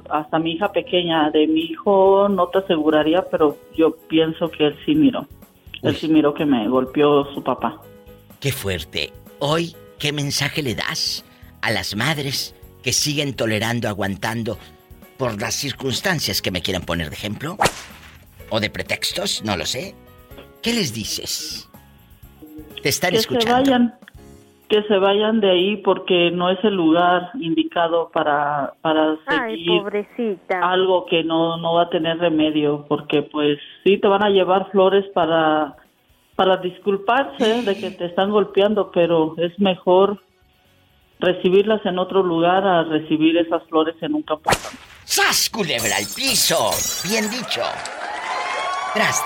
hasta mi hija pequeña. De mi hijo no te aseguraría, pero yo pienso que él sí miró. Uy. Él sí miró que me golpeó su papá. ¡Qué fuerte! Hoy, ¿qué mensaje le das a las madres que siguen tolerando, aguantando por las circunstancias que me quieran poner de ejemplo? ¿O de pretextos? No lo sé. ¿Qué les dices? Te están escuchando. Que se vayan de ahí porque no es el lugar indicado para seguir algo que no va a tener remedio, porque pues sí te van a llevar flores para disculparse de que te están golpeando, pero es mejor recibirlas en otro lugar a recibir esas flores en un campo. ¡Sas, culebra al piso! Bien dicho. Tras.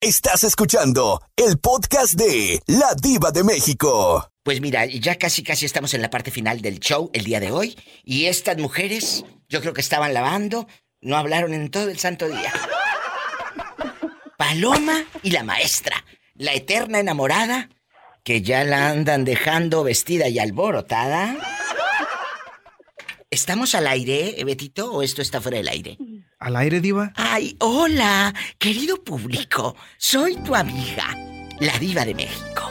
Estás escuchando el podcast de La Diva de México. Pues mira, ya casi estamos en la parte final del show el día de hoy. Y estas mujeres, yo creo que estaban lavando, no hablaron en todo el santo día. Paloma y la maestra, la eterna enamorada, que ya la andan dejando vestida y alborotada. ¿Estamos al aire, Betito, o esto está fuera del aire? ¿Al aire, Diva? Ay, hola, querido público. Soy tu amiga, la Diva de México.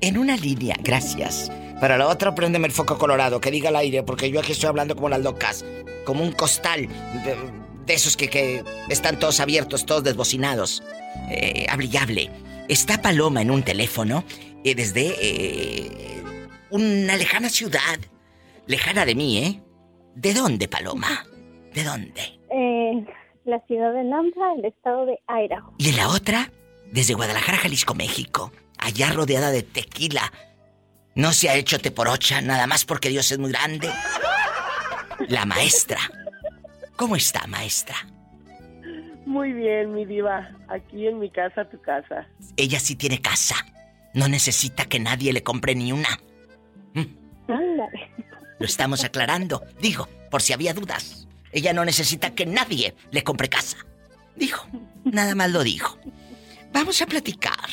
En una línea, gracias. Para la otra, préndeme el foco colorado, que diga al aire, porque yo aquí estoy hablando como las locas. Como un costal de esos que están todos abiertos, todos desbocinados. Hable y hable. Está Paloma en un teléfono desde una lejana ciudad. Lejana de mí, ¿eh? ¿De dónde, Paloma? ¿De dónde? La ciudad de Namza, el estado de Idaho. ¿Y en la otra? Desde Guadalajara, Jalisco, México. Allá rodeada de tequila. No se ha hecho teporocha, nada más porque Dios es muy grande. La maestra. ¿Cómo está, maestra? Muy bien, mi diva. Aquí en mi casa, tu casa. Ella sí tiene casa. No necesita que nadie le compre ni una. Ándale. Lo estamos aclarando. Digo, por si había dudas. Ella no necesita que nadie le compre casa. Dijo, nada más lo dijo. Vamos a platicar.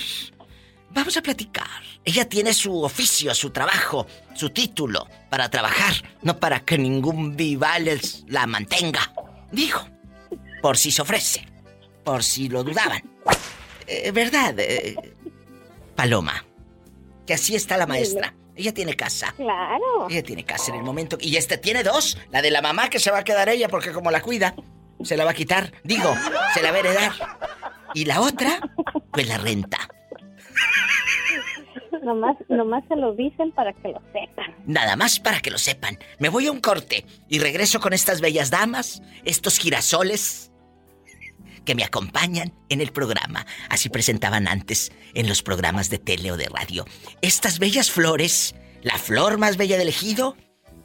Ella tiene su oficio, su trabajo, su título para trabajar. No para que ningún vivales la mantenga. Dijo, por si se ofrece. Por si lo dudaban. ¿Verdad, Paloma? Que así está la maestra. Ella tiene casa. Claro. Ella tiene casa en el momento. Y tiene dos. La de la mamá que se va a quedar ella porque como la cuida, se la va a quitar. Digo, se la va a heredar. Y la otra, pues la renta. Nomás se lo dicen para que lo sepan. Nada más para que lo sepan. Me voy a un corte y regreso con estas bellas damas, estos girasoles que me acompañan en el programa. Así presentaban antes en los programas de tele o de radio. Estas bellas flores, la flor más bella del ejido,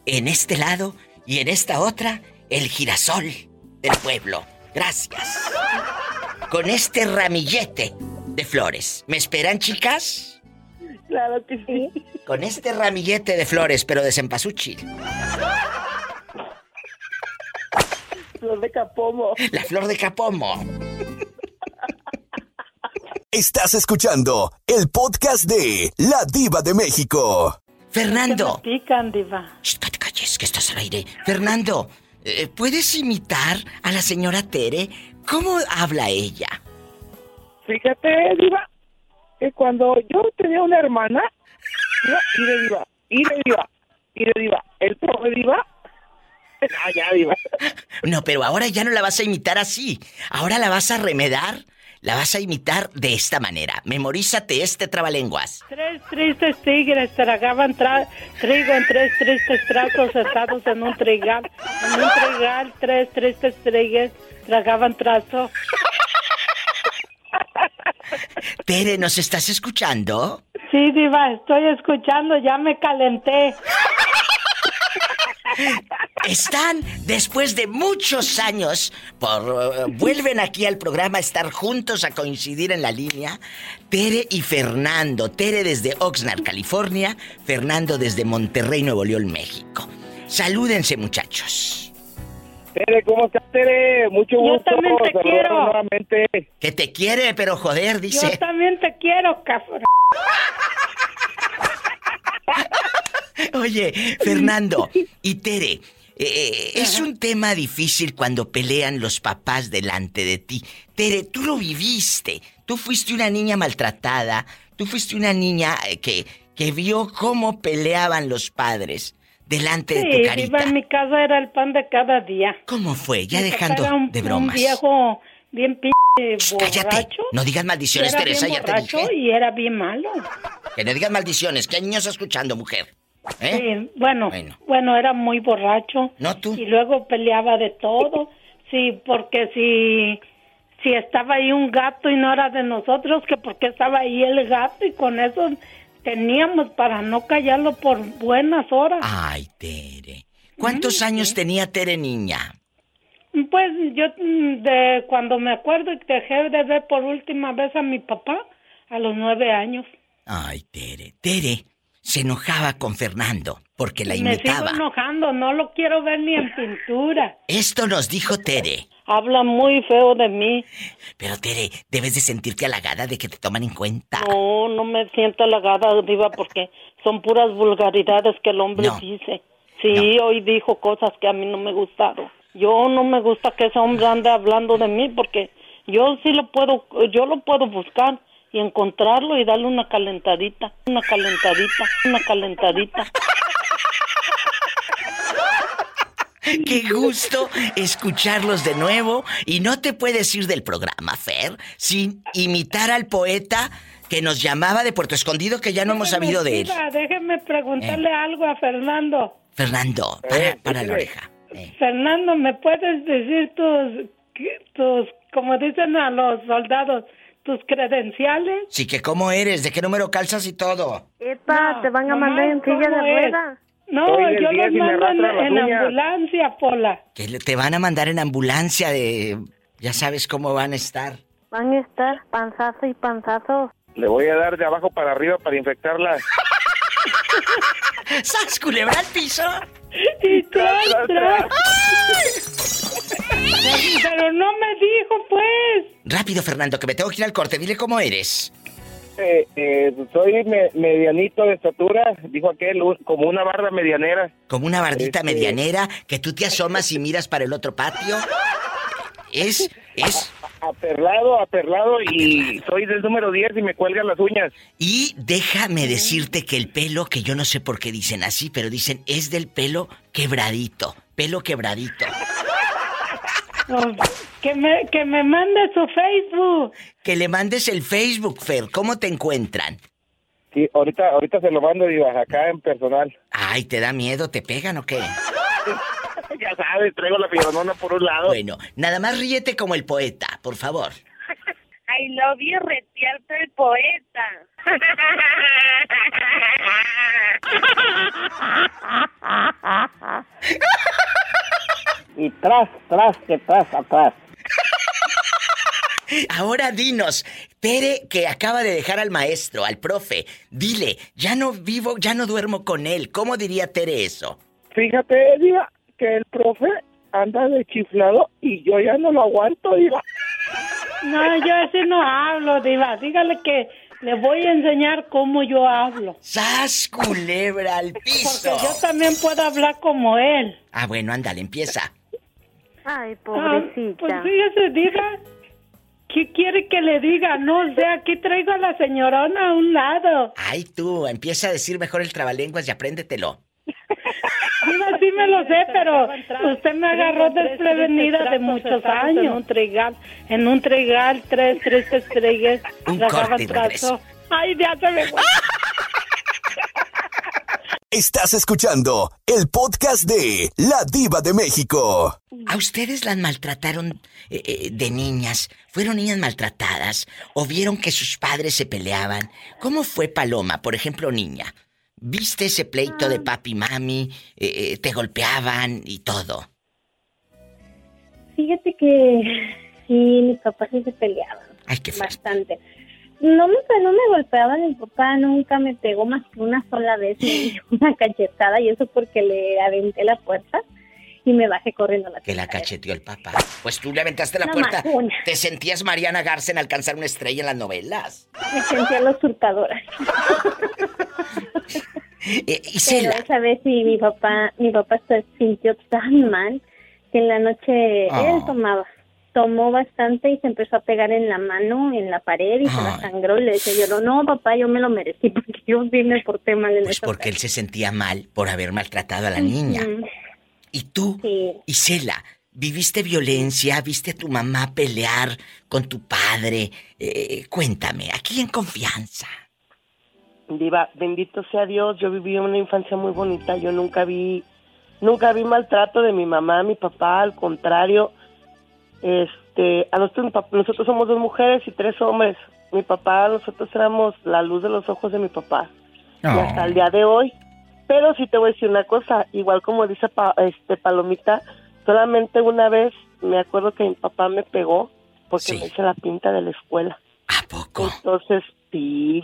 en este lado y en esta otra, el girasol del pueblo. Gracias. Con este ramillete de flores. ¿Me esperan, chicas? Claro que sí. Con este ramillete de flores, pero de cempasúchil. Flor de capomo. La flor de capomo. Estás escuchando el podcast de La Diva de México. Fernando. ¿Qué me pican, diva? Shh, cállate, que estás al aire. Fernando, ¿puedes imitar a la señora Tere? ¿Cómo habla ella? Fíjate, diva, que cuando yo tenía una hermana, iba, el pobre diva, allá diva. No, pero ahora ya no la vas a imitar así. Ahora la vas a remedar, la vas a imitar de esta manera. Memorízate este trabalenguas. Tres tristes tigres tragaban trigo en tres tristes trazos atados en un trigal. En un trigal, tres tristes tigres tragaban trazo. Tere, ¿nos estás escuchando? Sí, diva, estoy escuchando, ya me calenté. Están, después de muchos años, vuelven aquí al programa a estar juntos, a coincidir en la línea, Tere y Fernando. Tere desde Oxnard, California, Fernando desde Monterrey, Nuevo León, México. Salúdense, muchachos. Tere, ¿cómo estás, Tere? Mucho gusto. Yo también te quiero. Nuevamente. Que te quiere, pero joder, dice. Yo también te quiero, cabrón. Oye, Fernando y Tere, es un tema difícil cuando pelean los papás delante de ti. Tere, tú lo viviste. Tú fuiste una niña maltratada. Tú fuiste una niña que vio cómo peleaban los padres. Delante de tu carita. Sí, iba en mi casa, era el pan de cada día. ¿Cómo fue? Ya mi dejando papá era de bromas. Un viejo bien borracho. Cállate, no digas maldiciones, era Teresa, ya te dije. Y era bien malo. Que no digas maldiciones, que hay niños escuchando, mujer. Sí, bueno, era muy borracho. ¿No tú? Y luego peleaba de todo. Sí, porque si estaba ahí un gato y no era de nosotros, que porque estaba ahí el gato y con eso... Teníamos para no callarlo por buenas horas. Ay, Tere. ¿Cuántos años tenía Tere, niña? Pues yo, de cuando me acuerdo, dejé de ver por última vez a mi papá a los 9 años. Ay, Tere. Tere se enojaba con Fernando porque la imitaba. Me sigo enojando, no lo quiero ver ni en pintura. Esto nos dijo Tere. Habla muy feo de mí. Pero, Tere, debes de sentirte halagada de que te toman en cuenta. No, no me siento halagada, diva, porque son puras vulgaridades que el hombre dice. Sí, no. Hoy dijo cosas que a mí no me gustaron. Yo no me gusta que ese hombre ande hablando de mí, porque yo sí lo puedo buscar y encontrarlo y darle una calentadita, una calentadita, una calentadita. Qué gusto escucharlos de nuevo. Y no te puedes ir del programa, Fer, sin imitar al poeta que nos llamaba de Puerto Escondido, que ya no hemos sabido de él. Déjeme preguntarle algo a Fernando. Fernando, para la oreja. Fernando, ¿me puedes decir tus, como dicen a los soldados, tus credenciales? Sí, que cómo eres, de qué número calzas y todo. Epa, no, te van a mandar en silla de ruedas. No, yo los mando en ambulancia, Pola. Que te van a mandar en ambulancia de... Ya sabes cómo van a estar. Van a estar panzazo y panzazo. Le voy a dar de abajo para arriba para infectarla. ¡Sas, culebra al piso! ¡Y tras, tras! Pero no me dijo, pues. Rápido, Fernando, que me tengo que ir al corte. Dile cómo eres. Soy medianito de estatura, dijo aquel, como una barda medianera. Como una bardita medianera, que tú te asomas y miras para el otro patio. es... Aperlado y soy del número 10 y me cuelgan las uñas. Y déjame decirte que el pelo, que yo no sé por qué dicen así, pero dicen es del pelo quebradito, pelo quebradito. Que me mande su Facebook. Que le mandes el Facebook, Fer. ¿Cómo te encuentran? Sí, ahorita se lo mando, Diva, acá en personal. Ay, ¿te da miedo? ¿Te pegan o qué? Ya sabes, traigo la pironona por un lado. Bueno, nada más ríete como el poeta, por favor. I love you, retearte el poeta. Y atrás. Ahora dinos, Tere, que acaba de dejar al maestro, al profe, dile, ya no duermo con él. ¿Cómo diría Tere eso? Fíjate, Diva, que el profe anda de chiflado y yo ya no lo aguanto, Diva. No, yo así no hablo, Diva. Dígale que le voy a enseñar cómo yo hablo. ¡Sas, culebra al piso! Porque yo también puedo hablar como él. Ah, bueno, ándale, empieza. Ay, pobrecita. Pues fíjese, diga, ¿qué quiere que le diga? No sé, aquí traigo a la señorona a un lado. Ay, tú, empieza a decir mejor el trabalenguas y apréndetelo. Diva, sí me lo sé, pero usted me agarró desprevenida de muchos años. En un trigal, tres estrellas. Un corte y regreso. Ay, ya se me fue. Estás escuchando el podcast de La Diva de México. ¿A ustedes las maltrataron de niñas? ¿Fueron niñas maltratadas? ¿O vieron que sus padres se peleaban? ¿Cómo fue, Paloma, por ejemplo, niña? ¿Viste ese pleito de papi y mami? ¿Te golpeaban y todo? Fíjate que sí, mis papás sí se peleaban. Ay, qué fácil. Bastante. No me golpeaban, mi papá nunca me pegó más que una sola vez. Me dio una cachetada y eso porque le aventé la puerta y me bajé corriendo la puerta. Que la cacheteó el papá. Pues tú le aventaste la puerta. ¿Te sentías Mariana Garza en Alcanzar una estrella en las novelas? Me sentía la usurpadora. Pero esa vez sí, mi papá se sintió tan mal que en la noche él tomó bastante y se empezó a pegar en la mano, en la pared, y se la sangró. Y le decía yo, no, papá, yo me lo merecí porque yo sí me porté mal en pues porque caso. Él se sentía mal por haber maltratado a la niña. Y tú, sí. Isela, ¿viviste violencia? ¿Viste a tu mamá pelear con tu padre? Cuéntame, aquí en confianza. Diva, bendito sea Dios, yo viví una infancia muy bonita. Yo nunca vi maltrato de mi mamá, mi papá, al contrario. A nosotros somos 2 mujeres y 3 hombres. Mi papá, nosotros éramos la luz de los ojos de mi papá. Oh. Y hasta el día de hoy. Pero sí te voy a decir una cosa, igual como dice Palomita, solamente una vez me acuerdo que mi papá me pegó porque me hice la pinta de la escuela. ¿A poco? Entonces, sí,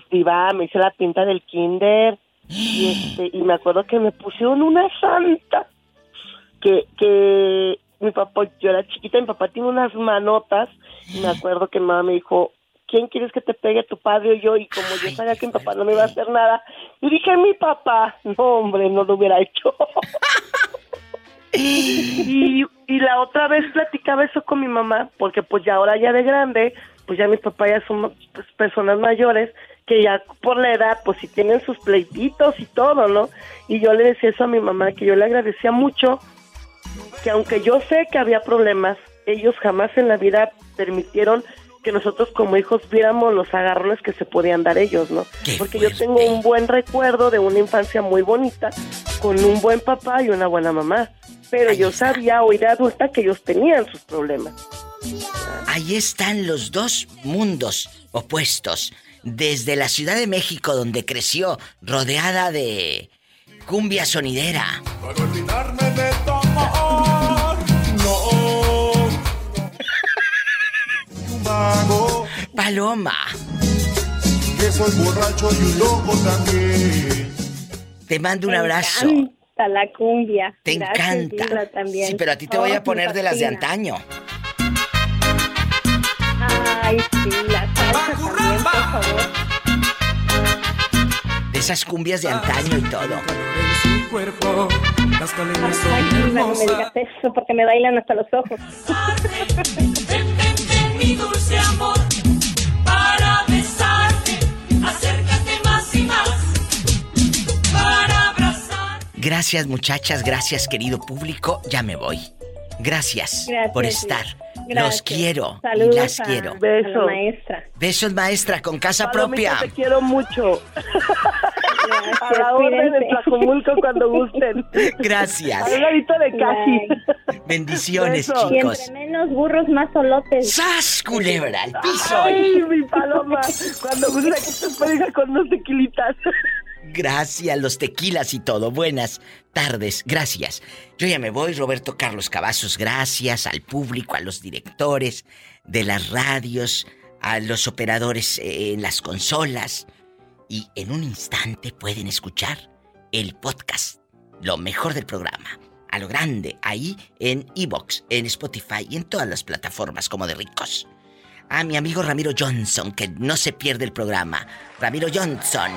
me hice la pinta del kinder y me acuerdo que me pusieron una santa que mi papá, yo era chiquita, mi papá tiene unas manotas, y me acuerdo que mi mamá me dijo, ¿quién quieres que te pegue, tu padre o yo? Y como yo sabía que mi papá no me iba a hacer nada, y dije, mi papá, no hombre, no lo hubiera hecho. y la otra vez platicaba eso con mi mamá, porque pues ya ahora ya de grande, pues ya mis papás ya son pues, personas mayores, que ya por la edad, pues si tienen sus pleititos y todo, ¿no? Y yo le decía eso a mi mamá, que yo le agradecía mucho, que aunque yo sé que había problemas, ellos jamás en la vida permitieron que nosotros como hijos viéramos los agarrones que se podían dar ellos, ¿no? Porque yo tengo un buen recuerdo de una infancia muy bonita, con un buen papá y una buena mamá, pero yo sabía hoy de adulta que ellos tenían sus problemas. Ahí están los dos mundos opuestos, desde la Ciudad de México, donde creció, rodeada de cumbia sonidera. Para olvidarme de todo. Paloma, que soy borracho y un loco también. Te mando un abrazo. Me encanta la cumbia. Te encanta. Sí, pero a ti te voy a poner de las de antaño. Ay, sí, la salsa también, por favor. De esas cumbias de antaño y todo. Las colinas son hermosas. No me digas eso porque me bailan hasta los ojos. Ven, mi dulce amor, para besarte. Acércate más y más, para abrazar. Gracias, muchachas. Gracias, querido público. Ya me voy. Gracias por estar. Gracias. Los quiero. Saludos, las quiero. Besos, maestra. Besos, maestra, con casa propia. Te quiero mucho. Gracias, a la orden de Tlajomulco cuando gusten. Gracias. A un ladito de casi. Bendiciones, besos, chicos. Y entre menos burros, más solotes. ¡Sas, culebra, al piso! ¡Ay, mi paloma! Cuando gusten, que se puede con unos tequilitas. Gracias, los tequilas y todo. Buenas tardes, gracias. Yo ya me voy, Roberto Carlos Cavazos, gracias al público, a los directores de las radios, a los operadores en las consolas. Y en un instante pueden escuchar el podcast, lo mejor del programa, a lo grande, ahí en iVoox, en Spotify y en todas las plataformas como de ricos. A mi amigo Ramiro Johnson, que no se pierde el programa. Ramiro Johnson,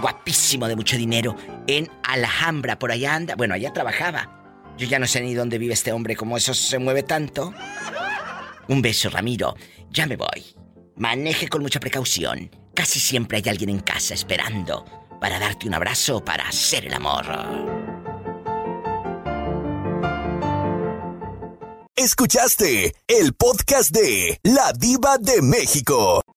guapísimo, de mucho dinero, en Alhambra, por allá anda. Bueno, allá trabajaba. Yo ya no sé ni dónde vive este hombre, como eso se mueve tanto. Un beso, Ramiro. Ya me voy. Maneje con mucha precaución. Casi siempre hay alguien en casa esperando para darte un abrazo o para hacer el amor. Escuchaste el podcast de La Diva de México.